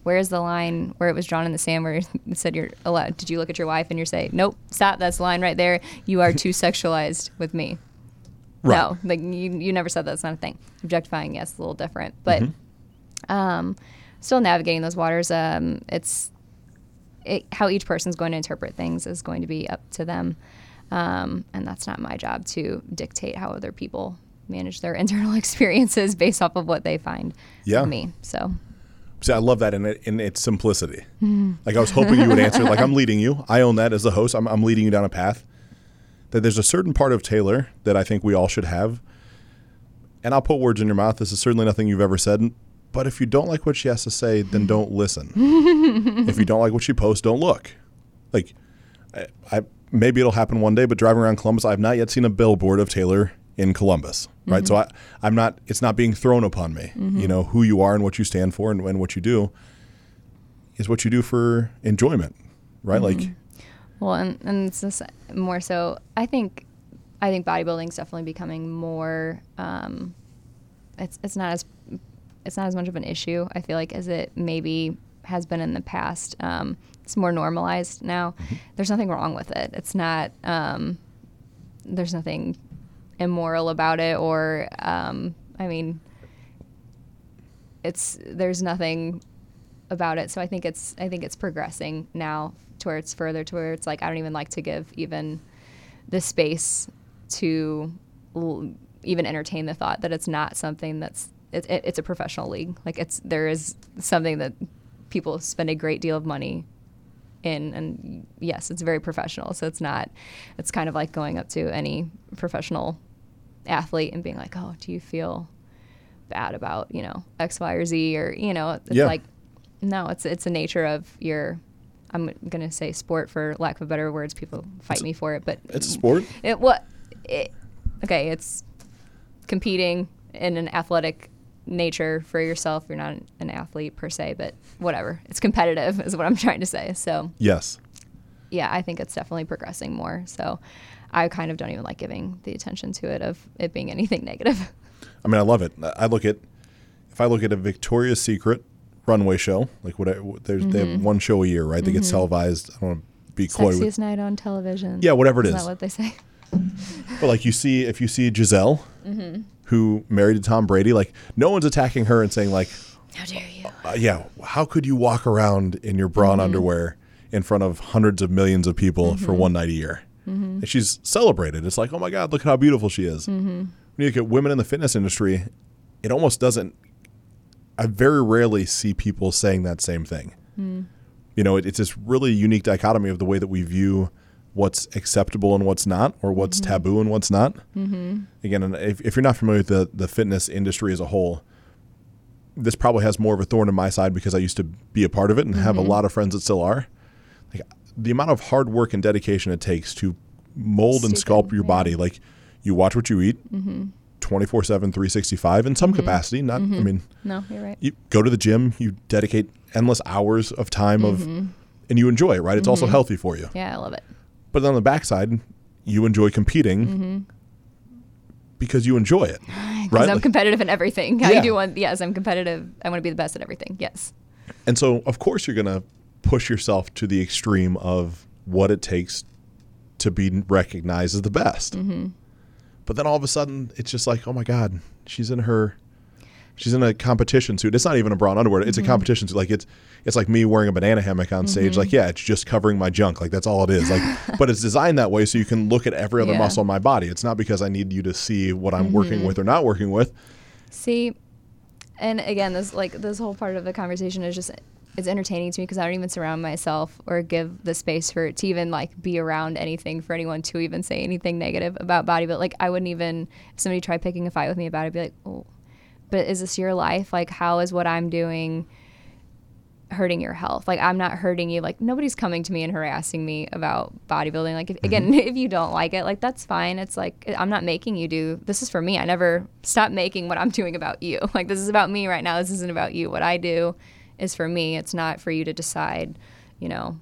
where's the line where it was drawn in the sand where it said you're allowed? Did you look at your wife and you say, nope, stop, that's the line right there. You are too sexualized with me. Right. No, like you, you never said that's not a thing. Objectifying, yes, a little different, but mm-hmm. um, still navigating those waters. Um, it's it, how each person's going to interpret things is going to be up to them, um, and that's not my job to dictate how other people manage their internal experiences based off of what they find. Yeah, me. So, see, I love that in it, in its simplicity. Mm. Like I was hoping you would answer. Like I'm leading you. I own that as the host. I'm I'm leading you down a path. That there's a certain part of Taylor that I think we all should have. And I'll put words in your mouth. This is certainly nothing you've ever said. But if you don't like what she has to say, then don't listen. If you don't like what she posts, don't look. Like, I, I maybe it'll happen one day, but driving around Columbus, I've not yet seen a billboard of Taylor in Columbus, right? Mm-hmm. So I, I'm not, it's not being thrown upon me, mm-hmm. you know, who you are and what you stand for and, and what you do is what you do for enjoyment, right? Mm-hmm. Like, well, and, and it's just more so, I think, I think bodybuilding is definitely becoming more, um, it's, it's not as, it's not as much of an issue, I feel like, as it maybe has been in the past. Um, it's more normalized now. Mm-hmm. There's nothing wrong with it. It's not, um, there's nothing immoral about it or, um, I mean, it's, there's nothing about it. So I think it's, I think it's progressing now. To where it's further to where it's like I don't even like to give even the space to l- even entertain the thought that it's not something that's it, it, it's a professional league. Like it's there is something that people spend a great deal of money in, and yes, it's very professional. So it's not. It's kind of like going up to any professional athlete and being like, "Oh, do you feel bad about, you know, X, Y, or Z?" Or, you know, it's yeah. like, no, it's it's the nature of your. I'm gonna say sport for lack of better words. People fight it's, me for it, but it's a sport. It what? It, okay, it's competing in an athletic nature for yourself. You're not an athlete per se, but whatever. It's competitive, is what I'm trying to say. So yes, yeah, I think it's definitely progressing more. So I kind of don't even like giving the attention to it of it being anything negative. I mean, I love it. I look at if I look at a Victoria's Secret runway show, like what I, there's mm-hmm. they have one show a year, right? Mm-hmm. That gets televised. I don't want to be cloyed with sexiest night on television. Yeah, whatever it is. Is that what they say? But like you see, if you see Giselle, mm-hmm. who married to Tom Brady, like no one's attacking her and saying like, how dare you? Uh, yeah, how could you walk around in your bra and mm-hmm. underwear in front of hundreds of millions of people mm-hmm. for one night a year? Mm-hmm. And she's celebrated. It's like, oh my God, look at how beautiful she is. Mm-hmm. When you look at women in the fitness industry, it almost doesn't. I very rarely see people saying that same thing. Mm. You know, it, it's this really unique dichotomy of the way that we view what's acceptable and what's not, or what's mm-hmm. taboo and what's not. Mm-hmm. Again, if, if you're not familiar with the, the fitness industry as a whole, this probably has more of a thorn in my side because I used to be a part of it and mm-hmm. have a lot of friends that still are. Like the amount of hard work and dedication it takes to mold Stupid, and sculpt your yeah. body. Like you watch what you eat. Mm-hmm. twenty-four seven, three sixty-five in some mm-hmm. capacity. Not, mm-hmm. I mean, no, you're right. You go to the gym, you dedicate endless hours of time mm-hmm. of, and you enjoy it, right? It's mm-hmm. also healthy for you. Yeah, I love it. But on the backside, you enjoy competing mm-hmm. because you enjoy it. Because right? I'm like, competitive in everything. Yeah. I do want, yes, I'm competitive. I want to be the best at everything. Yes. And so, of course, you're going to push yourself to the extreme of what it takes to be recognized as the best. Mm-hmm. But then all of a sudden, it's just like, oh my God, she's in her, she's in a competition suit. It's not even a bra and underwear. It's mm-hmm. a competition suit. Like it's, it's like me wearing a banana hammock on mm-hmm. stage. Like, yeah, it's just covering my junk. Like that's all it is. Like, but it's designed that way so you can look at every other yeah. muscle in my body. It's not because I need you to see what I'm mm-hmm. working with or not working with. See, and again, this like this whole part of the conversation is just, it's entertaining to me because I don't even surround myself or give the space for it to even like be around anything for anyone to even say anything negative about body. But like, I wouldn't even, if somebody tried picking a fight with me about it, I'd be like, oh, but is this your life? Like, how is what I'm doing hurting your health? Like, I'm not hurting you. Like, nobody's coming to me and harassing me about bodybuilding. Like, if, again, mm-hmm. if you don't like it, like, that's fine. It's like, I'm not making you do, this is for me. I never stop making what I'm doing about you. Like, this is about me right now. This isn't about you. What I do is for me. It's not for you to decide, you know,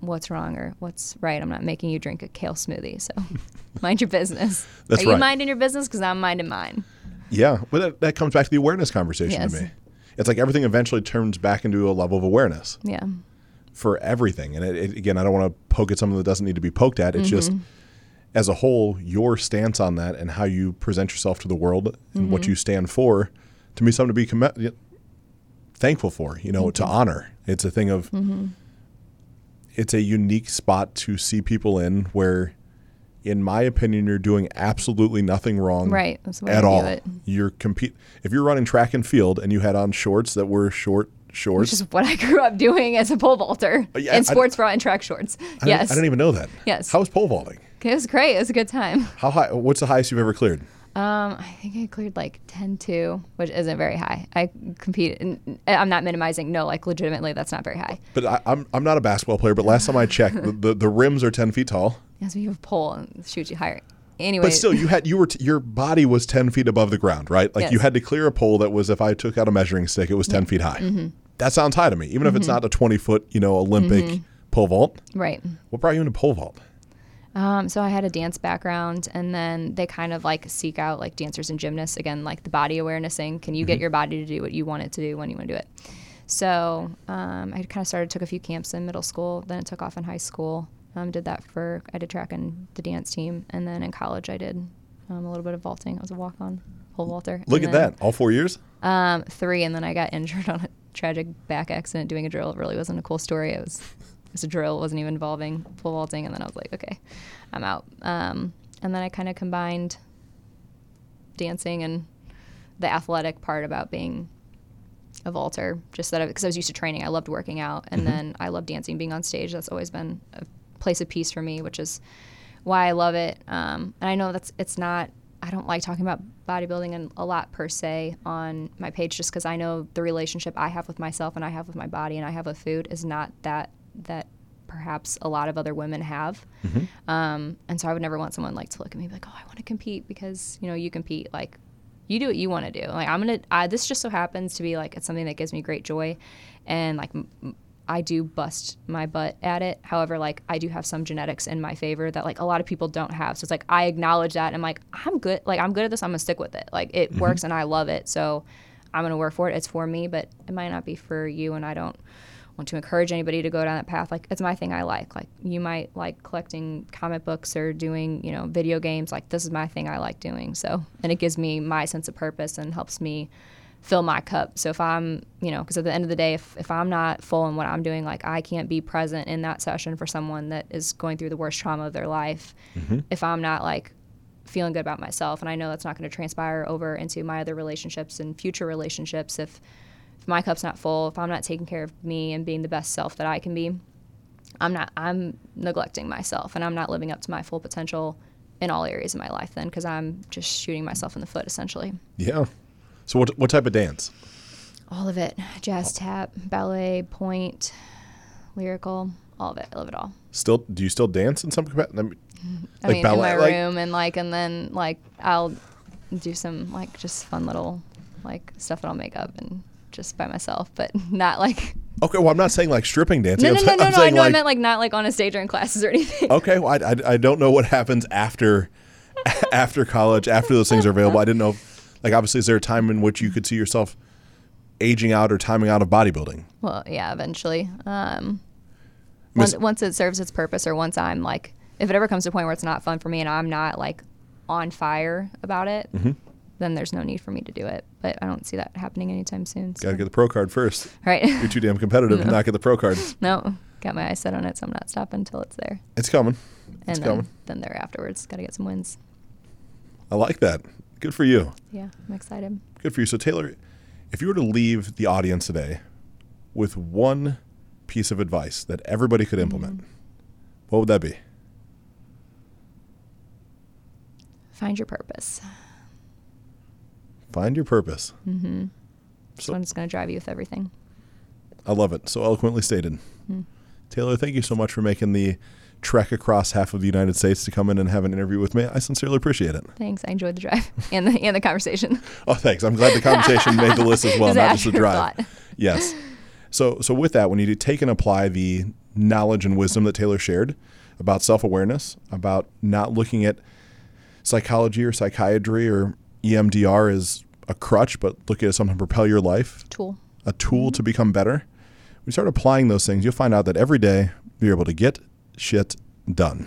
what's wrong or what's right. I'm not making you drink a kale smoothie, so mind your business. That's Are right. you minding your business? Because I'm minding mine. Yeah, well, that, that comes back to the awareness conversation yes. to me. It's like everything eventually turns back into a level of awareness. Yeah. For everything. And it, it, again, I don't want to poke at something that doesn't need to be poked at. It's mm-hmm. just, as a whole, your stance on that and how you present yourself to the world and mm-hmm. what you stand for, to me, something to be commended. Thankful for, you know, mm-hmm. to honor. It's a thing of, mm-hmm. it's a unique spot to see people in where, in my opinion, you're doing absolutely nothing wrong right. That's the way at I all. Do it. You're compete. If you're running track and field and you had on shorts that were short shorts. Which is what I grew up doing as a pole vaulter uh, yeah, in sports bra and track shorts. I yes. Didn't, I didn't even know that. Yes. How was pole vaulting? It was great. It was a good time. How high? What's the highest you've ever cleared? Um, I think I cleared like ten two, which isn't very high. I compete. In, I'm not minimizing. No, like legitimately, that's not very high. But I, I'm I'm not a basketball player. But last time I checked, the, the, the rims are ten feet tall. Yes, we have a pole and shoot you higher. Anyway, but still, you had you were t- your body was ten feet above the ground, right? Like yes. you had to clear a pole that was, if I took out a measuring stick, it was ten yeah. feet high. Mm-hmm. That sounds high to me, even mm-hmm. if it's not a twenty foot, you know, Olympic mm-hmm. pole vault. Right. What brought you into pole vault? Um, so I had a dance background, and then they kind of like seek out like dancers and gymnasts, again, like the body awareness thing. Can you mm-hmm. get your body to do what you want it to do when you want to do it? So um, I kind of started, took a few camps in middle school, then it took off in high school. Um, did that for, I did track and the dance team. And then in college I did um, a little bit of vaulting. I was a walk-on pole vaulter. Look and at then, that. All four years? Um, three, and then I got injured on a tragic back accident doing a drill. It really wasn't a cool story. It was... It was a drill, wasn't even involving pole vaulting, and then I was like, okay, I'm out. Um, and then I kind of combined dancing and the athletic part about being a vaulter, just that because I, I was used to training. I loved working out, and mm-hmm. then I loved dancing, being on stage. That's always been a place of peace for me, which is why I love it. Um, and I know that's it's not. I don't like talking about bodybuilding and a lot per se on my page, just because I know the relationship I have with myself and I have with my body and I have with food is not that that perhaps a lot of other women have. Mm-hmm. Um, and so I would never want someone like to look at me and be like, oh, I want to compete, because you know you compete, like you do what you want to do. Like I'm gonna. I, this just so happens to be like it's something that gives me great joy, and like. M- I do bust my butt at it. However, like I do have some genetics in my favor that like a lot of people don't have. So it's like I acknowledge that, and I'm like, I'm good. Like I'm good at this. I'm gonna stick with it. Like it mm-hmm. works and I love it. So I'm gonna work for it. It's for me, but it might not be for you. And I don't want to encourage anybody to go down that path. Like it's my thing I like. Like you might like collecting comic books or doing, you know, video games. Like this is my thing I like doing. So, and it gives me my sense of purpose and helps me fill my cup. So if I'm, you know, because at the end of the day, if, if I'm not full in what I'm doing, like I can't be present in that session for someone that is going through the worst trauma of their life. Mm-hmm. If I'm not like feeling good about myself, and I know that's not going to transpire over into my other relationships and future relationships. If, if my cup's not full, if I'm not taking care of me and being the best self that I can be, I'm not, I'm neglecting myself, and I'm not living up to my full potential in all areas of my life then, because I'm just shooting myself in the foot essentially. Yeah. So what what type of dance? All of it. Jazz, tap, ballet, point, lyrical, all of it. I love it all. Still, do you still dance in some capacity? I mean, I like mean ballet, in my like? room and like, and then like I'll do some like just fun little like stuff that I'll make up and just by myself, but not like. Okay, well, I'm not saying like stripping dancing. No, no, no, no, I'm no, no, no like, I meant like not like on a stage or in classes or anything. Okay, well, I, I, I don't know what happens after after college, after those things are available. I didn't know if, like, obviously, is there a time in which you could see yourself aging out or timing out of bodybuilding? Well, yeah, eventually. Um, once, once it serves its purpose, or once I'm, like, if it ever comes to a point where it's not fun for me and I'm not, like, on fire about it, mm-hmm. then there's no need for me to do it. But I don't see that happening anytime soon. So. Got to get the pro card first. Right. You're too damn competitive no. and not get the pro card. No. Got my eyes set on it, so I'm not stopping until it's there. It's coming. And it's then, coming. Then there afterwards. Got to get some wins. I like that. Good for you. Yeah, I'm excited. Good for you. So, Taylor, if you were to leave the audience today with one piece of advice that everybody could implement, mm-hmm. what would that be? Find your purpose. Find your purpose. Mm-hmm. This so, one's going to drive you with everything. I love it. So eloquently stated. Mm-hmm. Taylor, thank you so much for making the trek across half of the United States to come in and have an interview with me. I sincerely appreciate it. Thanks. I enjoyed the drive and the and the conversation. Oh, thanks. I'm glad the conversation made the list as well, not just the drive. Thought. Yes. So so with that, when you take and apply the knowledge and wisdom that Taylor shared about self-awareness, about not looking at psychology or psychiatry or E M D R as a crutch, but look at it as something to propel your life. Tool. A tool mm-hmm. to become better. When you start applying those things, you'll find out that every day you're able to get shit done.